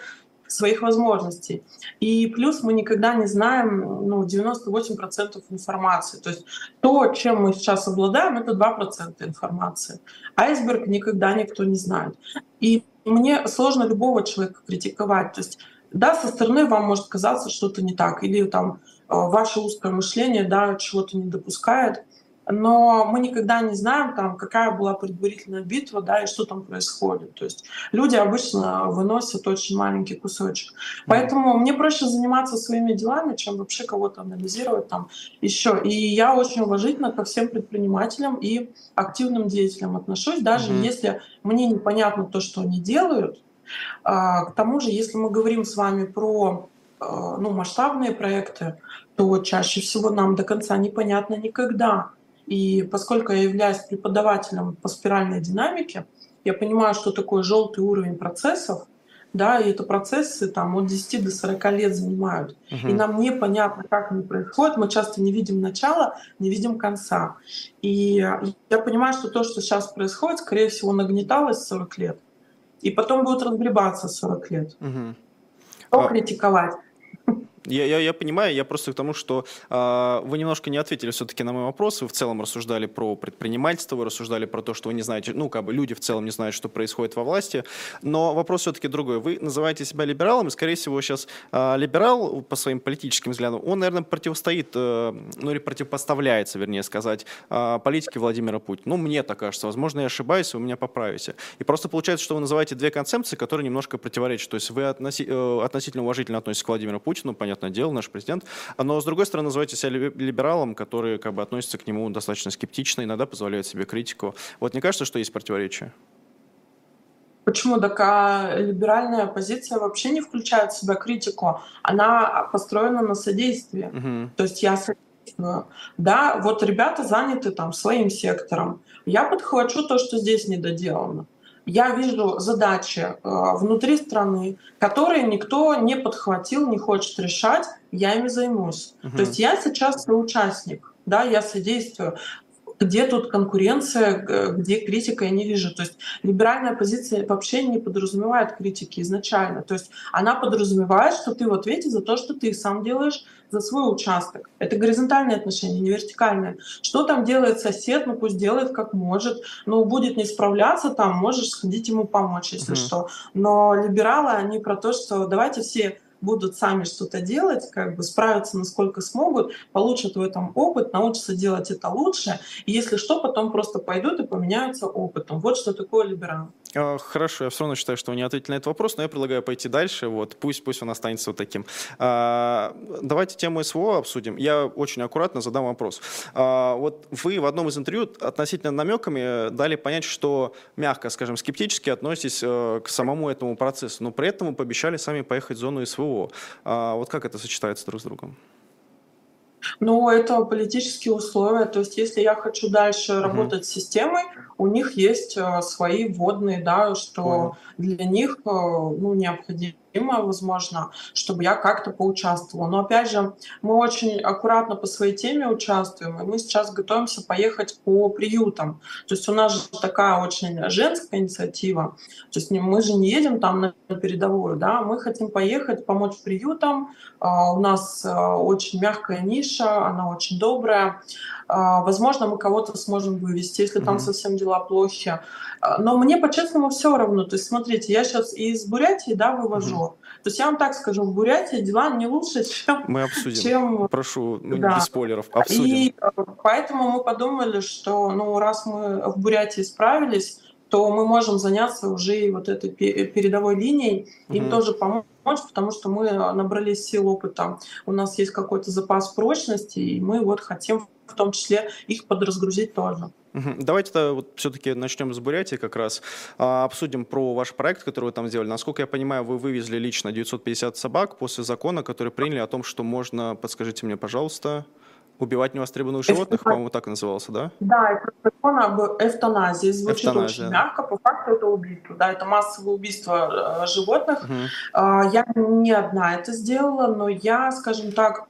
своих возможностей. И плюс мы никогда не знаем, ну, девяносто восемь процентов информации. То есть то, чем мы сейчас обладаем, это два процента информации. Айсберг никогда никто не знает. И мне сложно любого человека критиковать. То есть да, со стороны вам может казаться что-то не так, или там ваше узкое мышление, да, чего-то не допускает. но мы никогда не знаем, там, какая была предварительная битва, да, и что там происходит. То есть люди обычно выносят очень маленький кусочек. Поэтому мне проще заниматься своими делами, чем вообще кого-то анализировать там еще. И я очень уважительно ко всем предпринимателям и активным деятелям отношусь, даже mm-hmm. если мне непонятно то, что они делают. К тому же, если мы говорим с вами про ну, масштабные проекты, то чаще всего нам до конца непонятно никогда. И поскольку я являюсь преподавателем по спиральной динамике, я понимаю, что такое желтый уровень процессов, да, и это процессы там, от десяти до сорока лет занимают. Угу. И нам непонятно, как они происходят. Мы часто не видим начала, не видим конца. И я понимаю, что то, что сейчас происходит, скорее всего, нагнеталось сорок лет. И потом будут разгребаться сорок лет. Угу. Кто а... критиковать? Я, я, я понимаю, я просто к тому, что э, вы немножко не ответили все-таки на мой вопрос. Вы в целом рассуждали про предпринимательство, вы рассуждали про то, что вы не знаете, ну, как бы люди в целом не знают, что происходит во власти. Но вопрос все-таки другой. Вы называете себя либералом, и, скорее всего, сейчас э, либерал по своим политическим взглядам, он, наверное, противостоит, э, ну, или противопоставляется, вернее сказать, э, политике Владимира Путина. Ну, мне так кажется. Возможно, я ошибаюсь, вы меня поправите. И просто получается, что вы называете две концепции, которые немножко противоречат. То есть вы относи, э, относительно уважительно относитесь к Владимиру Путину, понятно, дело, наш президент. Но, с другой стороны, называйте себя либералом, который как бы относится к нему достаточно скептично, иногда позволяет себе критику. Вот не кажется, что есть противоречие? Почему? Такая либеральная позиция вообще не включает в себя критику. Она построена на содействии. Угу. То есть я содействую. Да, вот ребята заняты там своим сектором. Я подхвачу то, что здесь недоделано. Я вижу задачи внутри страны, которые никто не подхватил, не хочет решать, я ими займусь. Угу. То есть я сейчас соучастник, да, я содействую. Где тут конкуренция, где критика, я не вижу. То есть либеральная позиция вообще не подразумевает критики изначально. То есть она подразумевает, что ты в ответе за то, что ты сам делаешь за свой участок. Это горизонтальные отношения, не вертикальные. Что там делает сосед, ну пусть делает как может, но будет не справляться, там можешь сходить ему помочь, если mm-hmm. что. Но либералы, они про то, что давайте все будут сами что-то делать, как бы справятся насколько смогут, получат в этом опыт, научатся делать это лучше, и если что, потом просто пойдут и поменяются опытом. Вот что такое либерал. Хорошо, я все равно считаю, что вы не ответили на этот вопрос, но я предлагаю пойти дальше, вот, пусть, пусть он останется вот таким. Давайте тему СВО обсудим. Я очень аккуратно задам вопрос. Вот вы в одном из интервью относительно намеками дали понять, что, мягко скажем, скептически относитесь к самому этому процессу, но при этом вы пообещали сами поехать в зону СВО. А вот как это сочетается друг с другом? Ну, это политические условия. То есть, если я хочу дальше uh-huh. работать с системой, у них есть свои вводные, да, что uh-huh. для них ну, необходимо, возможно, чтобы я как-то поучаствовала. Но, опять же, мы очень аккуратно по своей теме участвуем, и мы сейчас готовимся поехать по приютам. То есть у нас же такая очень женская инициатива. То есть мы же не едем там на передовую, да, мы хотим поехать, помочь приютам. У нас очень мягкая ниша, она очень добрая. Возможно, мы кого-то сможем вывести, если там mm-hmm. совсем дела плохи. Но мне, по-честному, все равно. То есть, смотрите, я сейчас из Бурятии, да, вывожу. Mm-hmm. То есть я вам так скажу, в Бурятии дела не лучше, чем... Мы обсудим. Чем... Прошу, ну, да. без спойлеров, обсудим. И поэтому мы подумали, что ну, раз мы в Бурятии справились, то мы можем заняться уже и вот этой передовой линией, им mm-hmm. тоже помочь, потому что мы набрались сил опыта. У нас есть какой-то запас прочности, и мы вот хотим в том числе их подразгрузить тоже. Давайте-то вот все-таки начнем с Бурятии как раз. А, обсудим про ваш проект, который вы там сделали. Насколько я понимаю, вы вывезли лично девятьсот пятьдесят собак после закона, который приняли о том, что можно, подскажите мне, пожалуйста, убивать невостребованных животных, Эвтана... по-моему, так и назывался, да? Да, это закон об эвтаназии. Звучит Эвтаназия. Очень мягко, по факту это убийство. Да, это массовое убийство животных. Угу. Я не одна это сделала, но я, скажем так,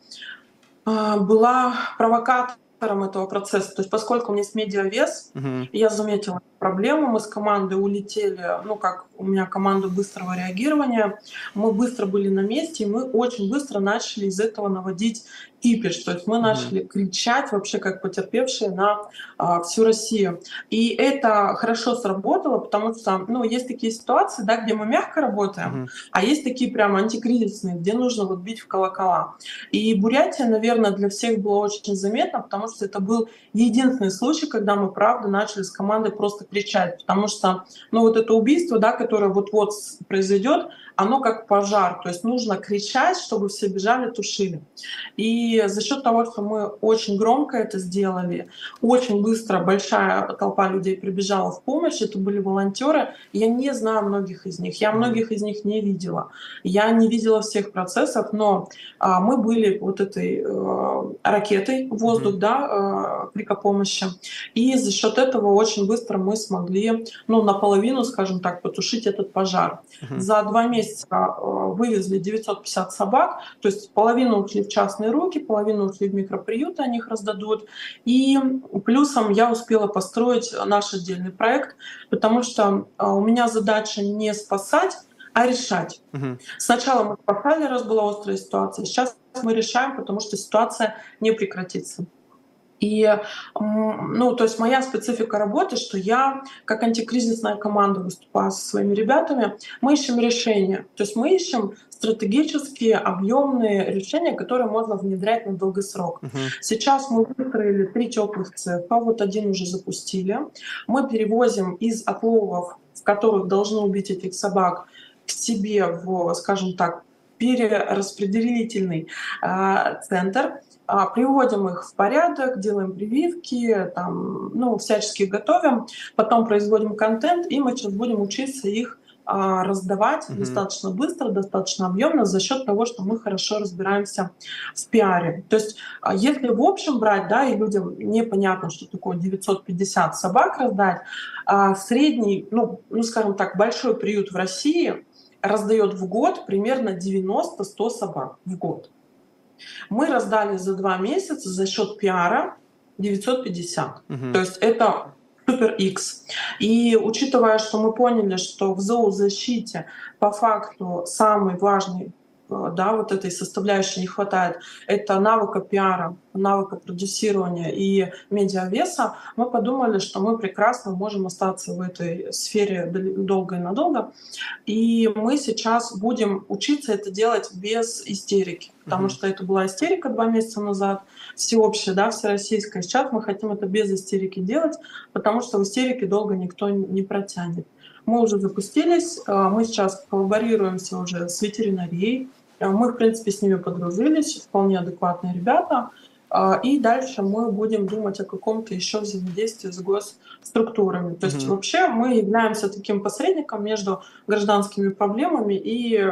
была провокатором этого процесса. То есть поскольку у меня есть медиавес, uh-huh. я заметила проблему, мы с командой улетели, ну как у меня команду быстрого реагирования, мы быстро были на месте, и мы очень быстро начали из этого наводить кипиш. То есть мы начали mm-hmm. кричать вообще как потерпевшие на а, всю Россию. И это хорошо сработало, потому что ну, есть такие ситуации, да, где мы мягко работаем, mm-hmm. а есть такие прям антикризисные, где нужно вот бить в колокола. И Бурятия, наверное, для всех было очень заметно, потому что это был единственный случай, когда мы, правда, начали с командой просто кричать. Потому что ну, вот это убийство, да, которое вот-вот произойдет, оно как пожар, то есть нужно кричать, чтобы все бежали, тушили. И за счет того, что мы очень громко это сделали, очень быстро большая толпа людей прибежала в помощь, это были волонтеры, я не знаю многих из них, я многих из них не видела, я не видела всех процессов, но а, мы были вот этой э, ракетой в воздух, mm-hmm. да, э, крика помощи, и за счет этого очень быстро мы смогли, ну, наполовину, скажем так, потушить этот пожар. Mm-hmm. За два месяца вывезли девятьсот пятьдесят собак, то есть половину ушли в частные руки, половину ушли в микроприюты, они их раздадут. И плюсом я успела построить наш отдельный проект, потому что у меня задача не спасать, а решать. Угу. Сначала мы спасали, раз была острая ситуация, сейчас мы решаем, потому что ситуация не прекратится. И, ну, то есть моя специфика работы, что я как антикризисная команда выступаю со своими ребятами, мы ищем решения, то есть мы ищем стратегические, объемные решения, которые можно внедрять на долгий срок. Uh-huh. Сейчас мы выстроили три теплых цеха, вот один уже запустили. Мы перевозим из отловов, в которых должны убить этих собак, к себе в, скажем так, перераспределительный э, центр, приводим их в порядок, делаем прививки, там, ну, всячески готовим, потом производим контент, и мы сейчас будем учиться их а, раздавать mm-hmm. достаточно быстро, достаточно объемно за счет того, что мы хорошо разбираемся в пиаре. То есть если в общем брать, да, и людям непонятно, что такое девятьсот пятьдесят собак раздать, а средний, ну, ну, скажем так, большой приют в России раздает в год примерно девяносто-сто собак в год. Мы раздали за два месяца за счет пиара девятьсот пятьдесят. Угу. То есть это супер X. И учитывая, что мы поняли, что в зоозащите по факту самый важный, да, вот этой составляющей не хватает, это навыка пиара, навыка продюсирования и медиавеса, мы подумали, что мы прекрасно можем остаться в этой сфере долго и надолго. И мы сейчас будем учиться это делать без истерики, потому mm-hmm. что это была истерика два месяца назад, всеобщая, да, всероссийская. Сейчас мы хотим это без истерики делать, потому что в истерике долго никто не протянет. Мы уже запустились, мы сейчас коллаборируемся уже с ветеринарией, мы, в принципе, с ними подружились, вполне адекватные ребята, и дальше мы будем думать о каком-то еще взаимодействии с госструктурами. То mm-hmm. есть вообще мы являемся таким посредником между гражданскими проблемами и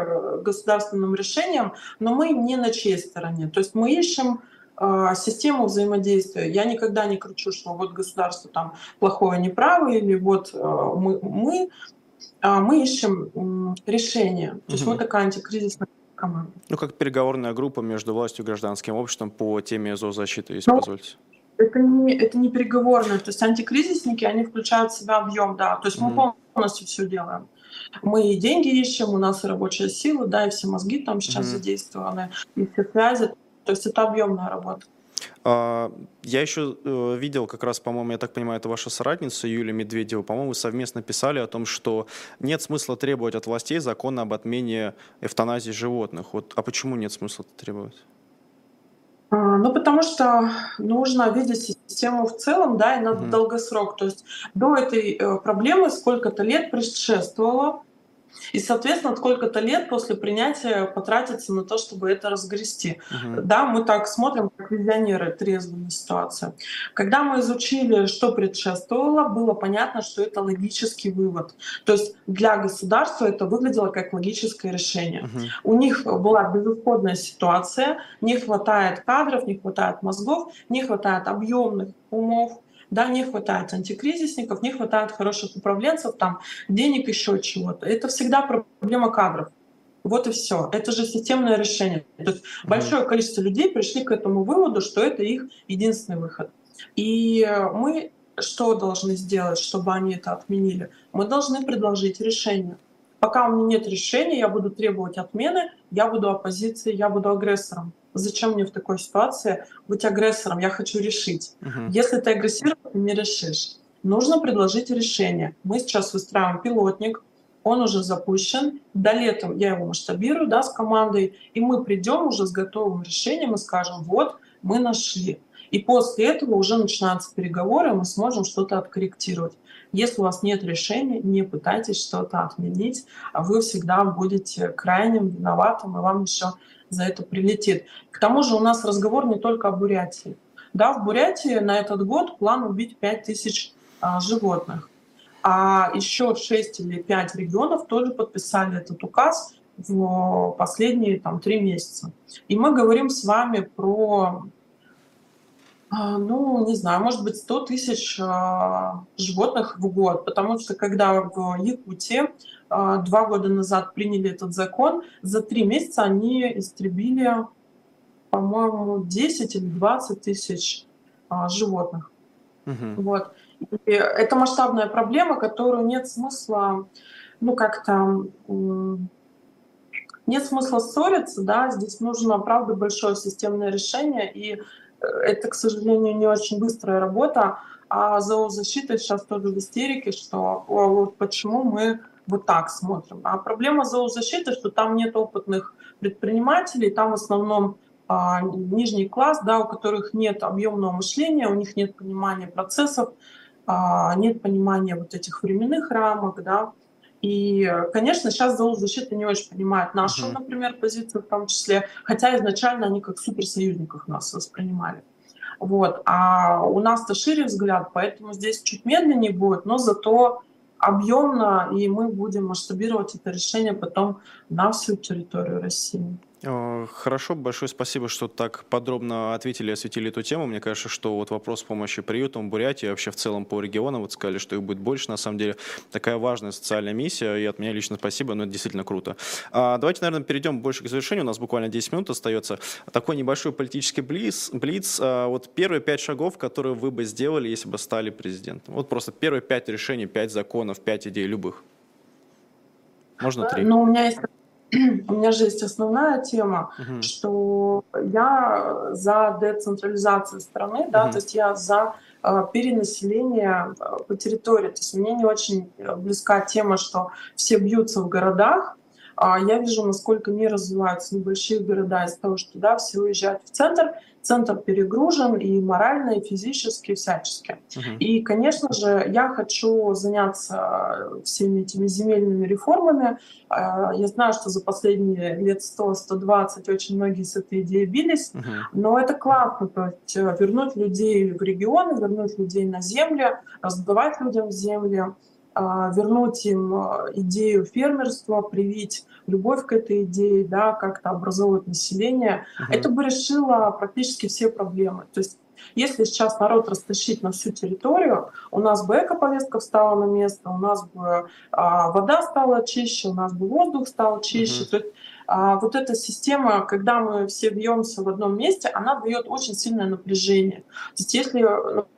государственным решением, но мы не на чьей стороне, то есть мы ищем систему взаимодействия. Я никогда не кричу, что вот государство там плохое, неправо, или вот мы, мы, мы ищем решение. То есть mm-hmm. мы такая антикризисная команда. Ну, как переговорная группа между властью и гражданским обществом по теме зоозащиты, если ну, позволите. Это не, это не переговорная. То есть антикризисники, они включают в себя объем, да. То есть mm-hmm. мы полностью все делаем. Мы и деньги ищем, у нас и рабочая сила, да, и все мозги там сейчас mm-hmm. задействованы, и все связи. То есть это объемная работа. Я еще видел как раз, по-моему, я так понимаю, это ваша соратница Юлия Медведева, по-моему, совместно писали о том, что нет смысла требовать от властей закона об отмене эвтаназии животных. Вот, а почему нет смысла требовать? Ну, потому что нужно видеть систему в целом, да, и на mm-hmm. долгосрок. То есть до этой проблемы сколько-то лет предшествовало, и, соответственно, сколько-то лет после принятия потратится на то, чтобы это разгрести. Uh-huh. Да, мы так смотрим, как визионеры, трезво на ситуацию. Когда мы изучили, что предшествовало, было понятно, что это логический вывод. То есть для государства это выглядело как логическое решение. Uh-huh. У них была безысходная ситуация, не хватает кадров, не хватает мозгов, не хватает объемных умов, да, не хватает антикризисников, не хватает хороших управленцев, там, денег, еще чего-то. Это всегда проблема кадров. Вот и все. Это же системное решение. То есть mm-hmm. большое количество людей пришли к этому выводу, что это их единственный выход. И мы что должны сделать, чтобы они это отменили? Мы должны предложить решение. Пока у меня нет решения, я буду требовать отмены, я буду оппозицией, я буду агрессором. Зачем мне в такой ситуации быть агрессором? Я хочу решить. Угу. Если ты агрессируешь, ты не решишь. Нужно предложить решение. Мы сейчас выстраиваем пилотник, он уже запущен. До лета я его масштабирую, да, с командой, и мы придем уже с готовым решением и скажем: вот, мы нашли. И после этого уже начинаются переговоры, мы сможем что-то откорректировать. Если у вас нет решения, не пытайтесь что-то отменить, а вы всегда будете крайним виноватым, и вам еще за это прилетит. К тому же у нас разговор не только о Бурятии. Да, в Бурятии на этот год план убить пять тысяч а, животных. А еще шесть или пять регионов тоже подписали этот указ в последние там, три месяца. И мы говорим с вами про... Ну, не знаю, может быть, сто тысяч а, животных в год, потому что когда в Якутии а, два года назад приняли этот закон, за три месяца они истребили, по-моему, десять или двадцать тысяч а, животных. Угу. Вот. И это масштабная проблема, которую нет смысла, ну, как-то... Нет смысла ссориться, да, здесь нужно, правда, большое системное решение, и это, к сожалению, не очень быстрая работа, а зоозащита сейчас тоже в истерике, что вот почему мы вот так смотрим. А проблема зоозащиты, что там нет опытных предпринимателей, там в основном а, нижний класс, да, у которых нет объемного мышления, у них нет понимания процессов, а, нет понимания вот этих временных рамок, да. И, конечно, сейчас зоозащита не очень понимает нашу, например, позицию в том числе, хотя изначально они как суперсоюзников нас воспринимали. Вот. А у нас-то шире взгляд, поэтому здесь чуть медленнее будет, но зато объемно, и мы будем масштабировать это решение потом на всю территорию России. Хорошо, большое спасибо, что так подробно ответили и осветили эту тему. Мне кажется, что вот вопрос помощи приютам в Бурятии, вообще в целом по регионам, вот сказали, что их будет больше, на самом деле такая важная социальная миссия, и от меня лично спасибо, но это действительно круто. А, давайте, наверное, перейдем больше к завершению, у нас буквально десять минут остается. Такой небольшой политический блиц, блиц. А, вот первые пять шагов, которые вы бы сделали, если бы стали президентом. Вот просто первые пять решений, пять законов, пять идей любых. Можно три? Ну, у меня есть... У меня же есть основная тема, uh-huh. что я за децентрализацию страны, да, uh-huh. то есть я за э, перенаселение по территории. То есть мне не очень близка тема, что все бьются в городах. А я вижу, насколько не развиваются небольшие города из-за того, что да, все уезжают в центр. Центр перегружен и морально, и физически, и всячески. Uh-huh. И, конечно же, я хочу заняться всеми этими земельными реформами. Я знаю, что за последние лет сто — сто двадцать очень многие с этой идеей бились, uh-huh. но это классно. То есть вернуть людей в регионы, вернуть людей на земли, раздавать людям земли, вернуть им идею фермерства, привить любовь к этой идее, да, как-то образовывать население. Угу. Это бы решило практически все проблемы. То есть если сейчас народ растащить на всю территорию, у нас бы эко-повестка встала на место, у нас бы а, вода стала чище, у нас бы воздух стал чище. Угу. То есть а, вот эта система, когда мы все бьемся в одном месте, она дает очень сильное напряжение. То есть если...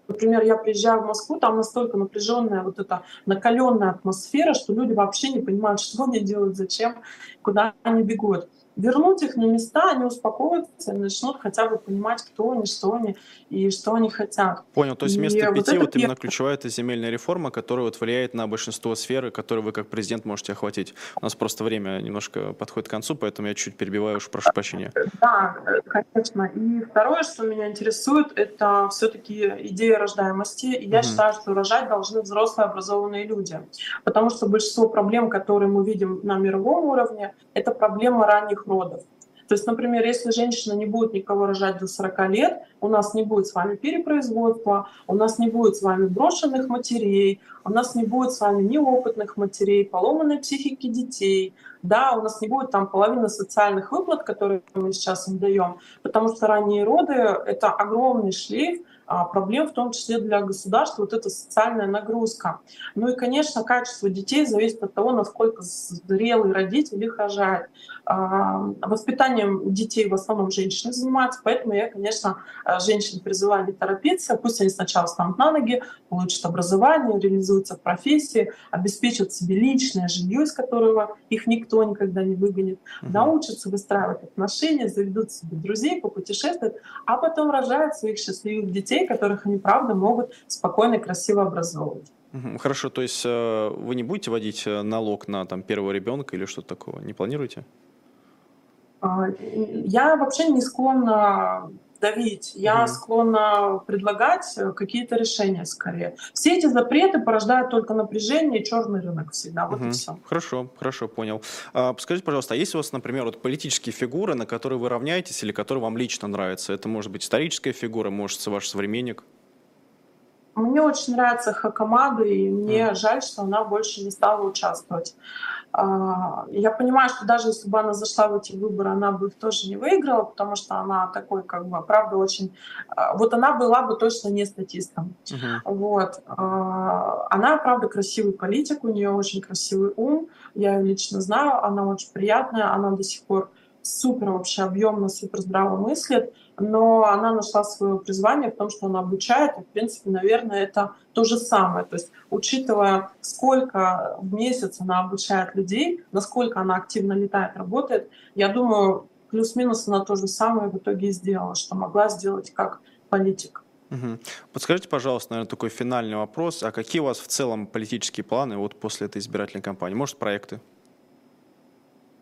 Например, я приезжаю в Москву, там настолько напряженная вот эта накаленная атмосфера, что люди вообще не понимают, что они делают, зачем, куда они бегут. Вернуть их на места, они успокоятся, начнут хотя бы понимать, кто они, что они и что они хотят. Понял, то есть вместо и пяти вот, вот именно пер... ключевая эта земельная реформа, которая вот влияет на большинство сфер, которые вы как президент можете охватить. У нас просто время немножко подходит к концу, поэтому я чуть перебиваю, уж прошу прощения. Да, конечно. И второе, что меня интересует, это все-таки идея рождаемости. И я угу. считаю, что рожать должны взрослые образованные люди. Потому что большинство проблем, которые мы видим на мировом уровне, это проблема ранних родов. То есть, например, если женщина не будет никого рожать до сорока лет, у нас не будет с вами перепроизводства, у нас не будет с вами брошенных матерей, у нас не будет с вами неопытных матерей, поломанной психики детей, да, у нас не будет там половины социальных выплат, которые мы сейчас им даем, потому что ранние роды — это огромный шлейф проблем, в том числе для государства, вот эта социальная нагрузка. Ну и, конечно, качество детей зависит от того, насколько зрелый родитель их рожает. Воспитанием детей в основном женщины занимаются, поэтому я, конечно, женщин призываю не торопиться, пусть они сначала станут на ноги, получат образование, реализуются в профессии, обеспечат себе личное жилье, из которого их никто никогда не выгонит, угу. научатся выстраивать отношения, заведут себе друзей, попутешествуют, а потом рожают своих счастливых детей, которых они, правда, могут спокойно и красиво образовывать. Хорошо, то есть вы не будете вводить налог на там, первого ребенка или что-то такого? Не планируете? Я вообще не склонна давить, я mm-hmm. склонна предлагать какие-то решения скорее. Все эти запреты порождают только напряжение и черный рынок всегда, вот mm-hmm. и все. Хорошо, хорошо, понял. А, скажите, пожалуйста, а есть у вас, например, вот политические фигуры, на которые вы равняетесь или которые вам лично нравятся? Это может быть историческая фигура, может, ваш современник? Мне очень нравится Хакамада, и мне mm. жаль, что она больше не стала участвовать. Я понимаю, что даже если бы она зашла в эти выборы, она бы их тоже не выиграла, потому что она такой, как бы, правда, очень... Вот она была бы точно не статистом. Uh-huh. Вот. Она, правда, красивый политик, у нее очень красивый ум, я ее лично знаю, она очень приятная, она до сих пор супер вообще объемно, супер здраво мыслит, но она нашла свое призвание в том, что она обучает, и, в принципе, наверное, это то же самое. То есть, учитывая, сколько в месяц она обучает людей, насколько она активно летает, работает, я думаю, плюс-минус она то же самое в итоге и сделала, что могла сделать как политик. Угу. Подскажите, пожалуйста, наверное, такой финальный вопрос, а какие у вас в целом политические планы вот после этой избирательной кампании? Может, проекты?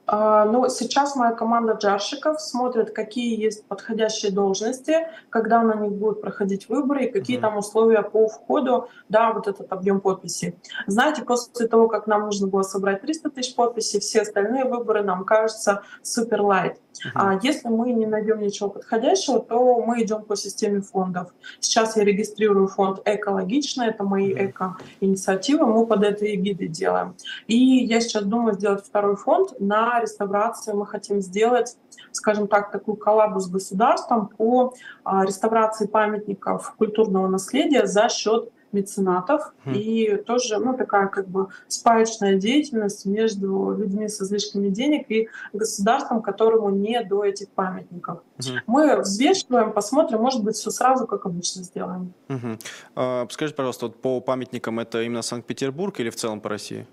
Но сейчас моя команда джарщиков смотрит, какие есть подходящие должности, когда на них будут проходить выборы и какие mm-hmm. там условия по входу, да, вот этот объем подписей. Знаете, после того, как нам нужно было собрать триста тысяч подписей, все остальные выборы нам кажутся супер лайт. Uh-huh. А если мы не найдем ничего подходящего, то мы идем по системе фондов. Сейчас я регистрирую фонд «Экологично», это мои uh-huh. эко-инициативы, мы под этой эгидой делаем. И я сейчас думаю сделать второй фонд на реставрацию. Мы хотим сделать, скажем так, такую коллабу с государством по реставрации памятников культурного наследия за счет меценатов, mm. и тоже, ну, такая как бы спаечная деятельность между людьми с излишками денег и государством, которому не до этих памятников. Mm-hmm. Мы взвешиваем, посмотрим, может быть, все сразу, как обычно, сделаем. Mm-hmm. А, скажите, пожалуйста, вот по памятникам это именно Санкт-Петербург или в целом по России?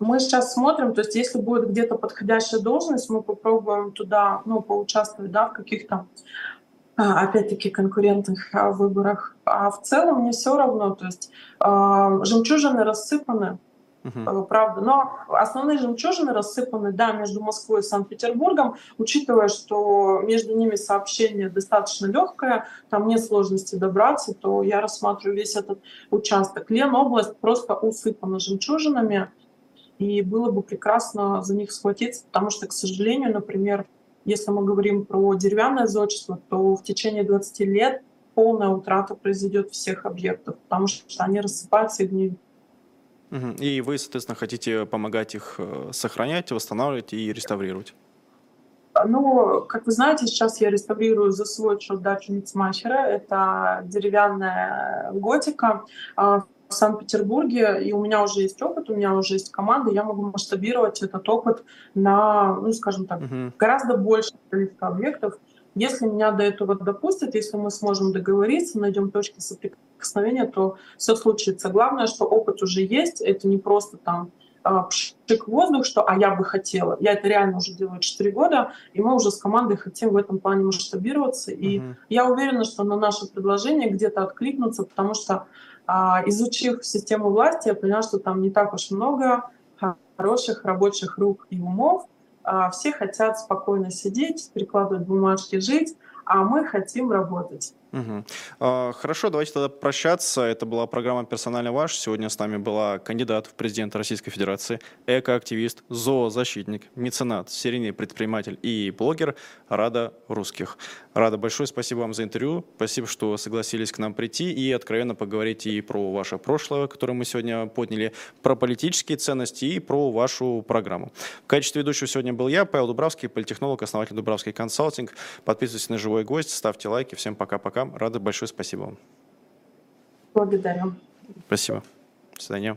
Мы сейчас смотрим, то есть если будет где-то подходящая должность, мы попробуем туда, ну, поучаствовать, да, в каких-то опять-таки конкурентных выборах. А в целом мне все равно, то есть э, жемчужины рассыпаны, uh-huh. э, правда, но основные жемчужины рассыпаны, да, между Москвой и Санкт-Петербургом, учитывая, что между ними сообщение достаточно легкое, там нет сложности добраться, то я рассматриваю весь этот участок. Ленобласть просто усыпана жемчужинами, и было бы прекрасно за них схватиться, потому что, к сожалению, например, если мы говорим про деревянное зодчество, то в течение двадцати лет полная утрата произойдет всех объектов, потому что они рассыпаются и гниют. И вы, соответственно, хотите помогать их сохранять, восстанавливать и реставрировать? Ну, как вы знаете, сейчас я реставрирую за свой счет дачу Ницмахера. Это деревянная готика в Санкт-Петербурге, и у меня уже есть опыт, у меня уже есть команда, я могу масштабировать этот опыт на, ну, скажем так, uh-huh. гораздо больше количество объектов. Если меня до этого допустят, если мы сможем договориться, найдем точки соприкосновения, то все случится. Главное, что опыт уже есть, это не просто там пшик в воздух, что «а я бы хотела». Я это реально уже делаю четыре года, и мы уже с командой хотим в этом плане масштабироваться. И uh-huh. я уверена, что на наше предложение где-то откликнутся, потому что изучив систему власти, я поняла, что там не так уж много хороших рабочих рук и умов. Все хотят спокойно сидеть, перекладывать бумажки, жить, а мы хотим работать. Угу. Хорошо, давайте тогда прощаться. Это была программа «Персонально ваш». Сегодня с нами была кандидат в президенты Российской Федерации, экоактивист, зоозащитник, меценат, серийный предприниматель и блогер Рада Русских. Рада, большое спасибо вам за интервью. Спасибо, что согласились к нам прийти и откровенно поговорить и про ваше прошлое, которое мы сегодня подняли, про политические ценности и про вашу программу. В качестве ведущего сегодня был я, Павел Дубравский, политтехнолог, основатель Дубравский консалтинг. Подписывайтесь на «Живой гость», ставьте лайки. Всем пока-пока. Рада, большое спасибо вам. Благодарю. Спасибо. До свидания.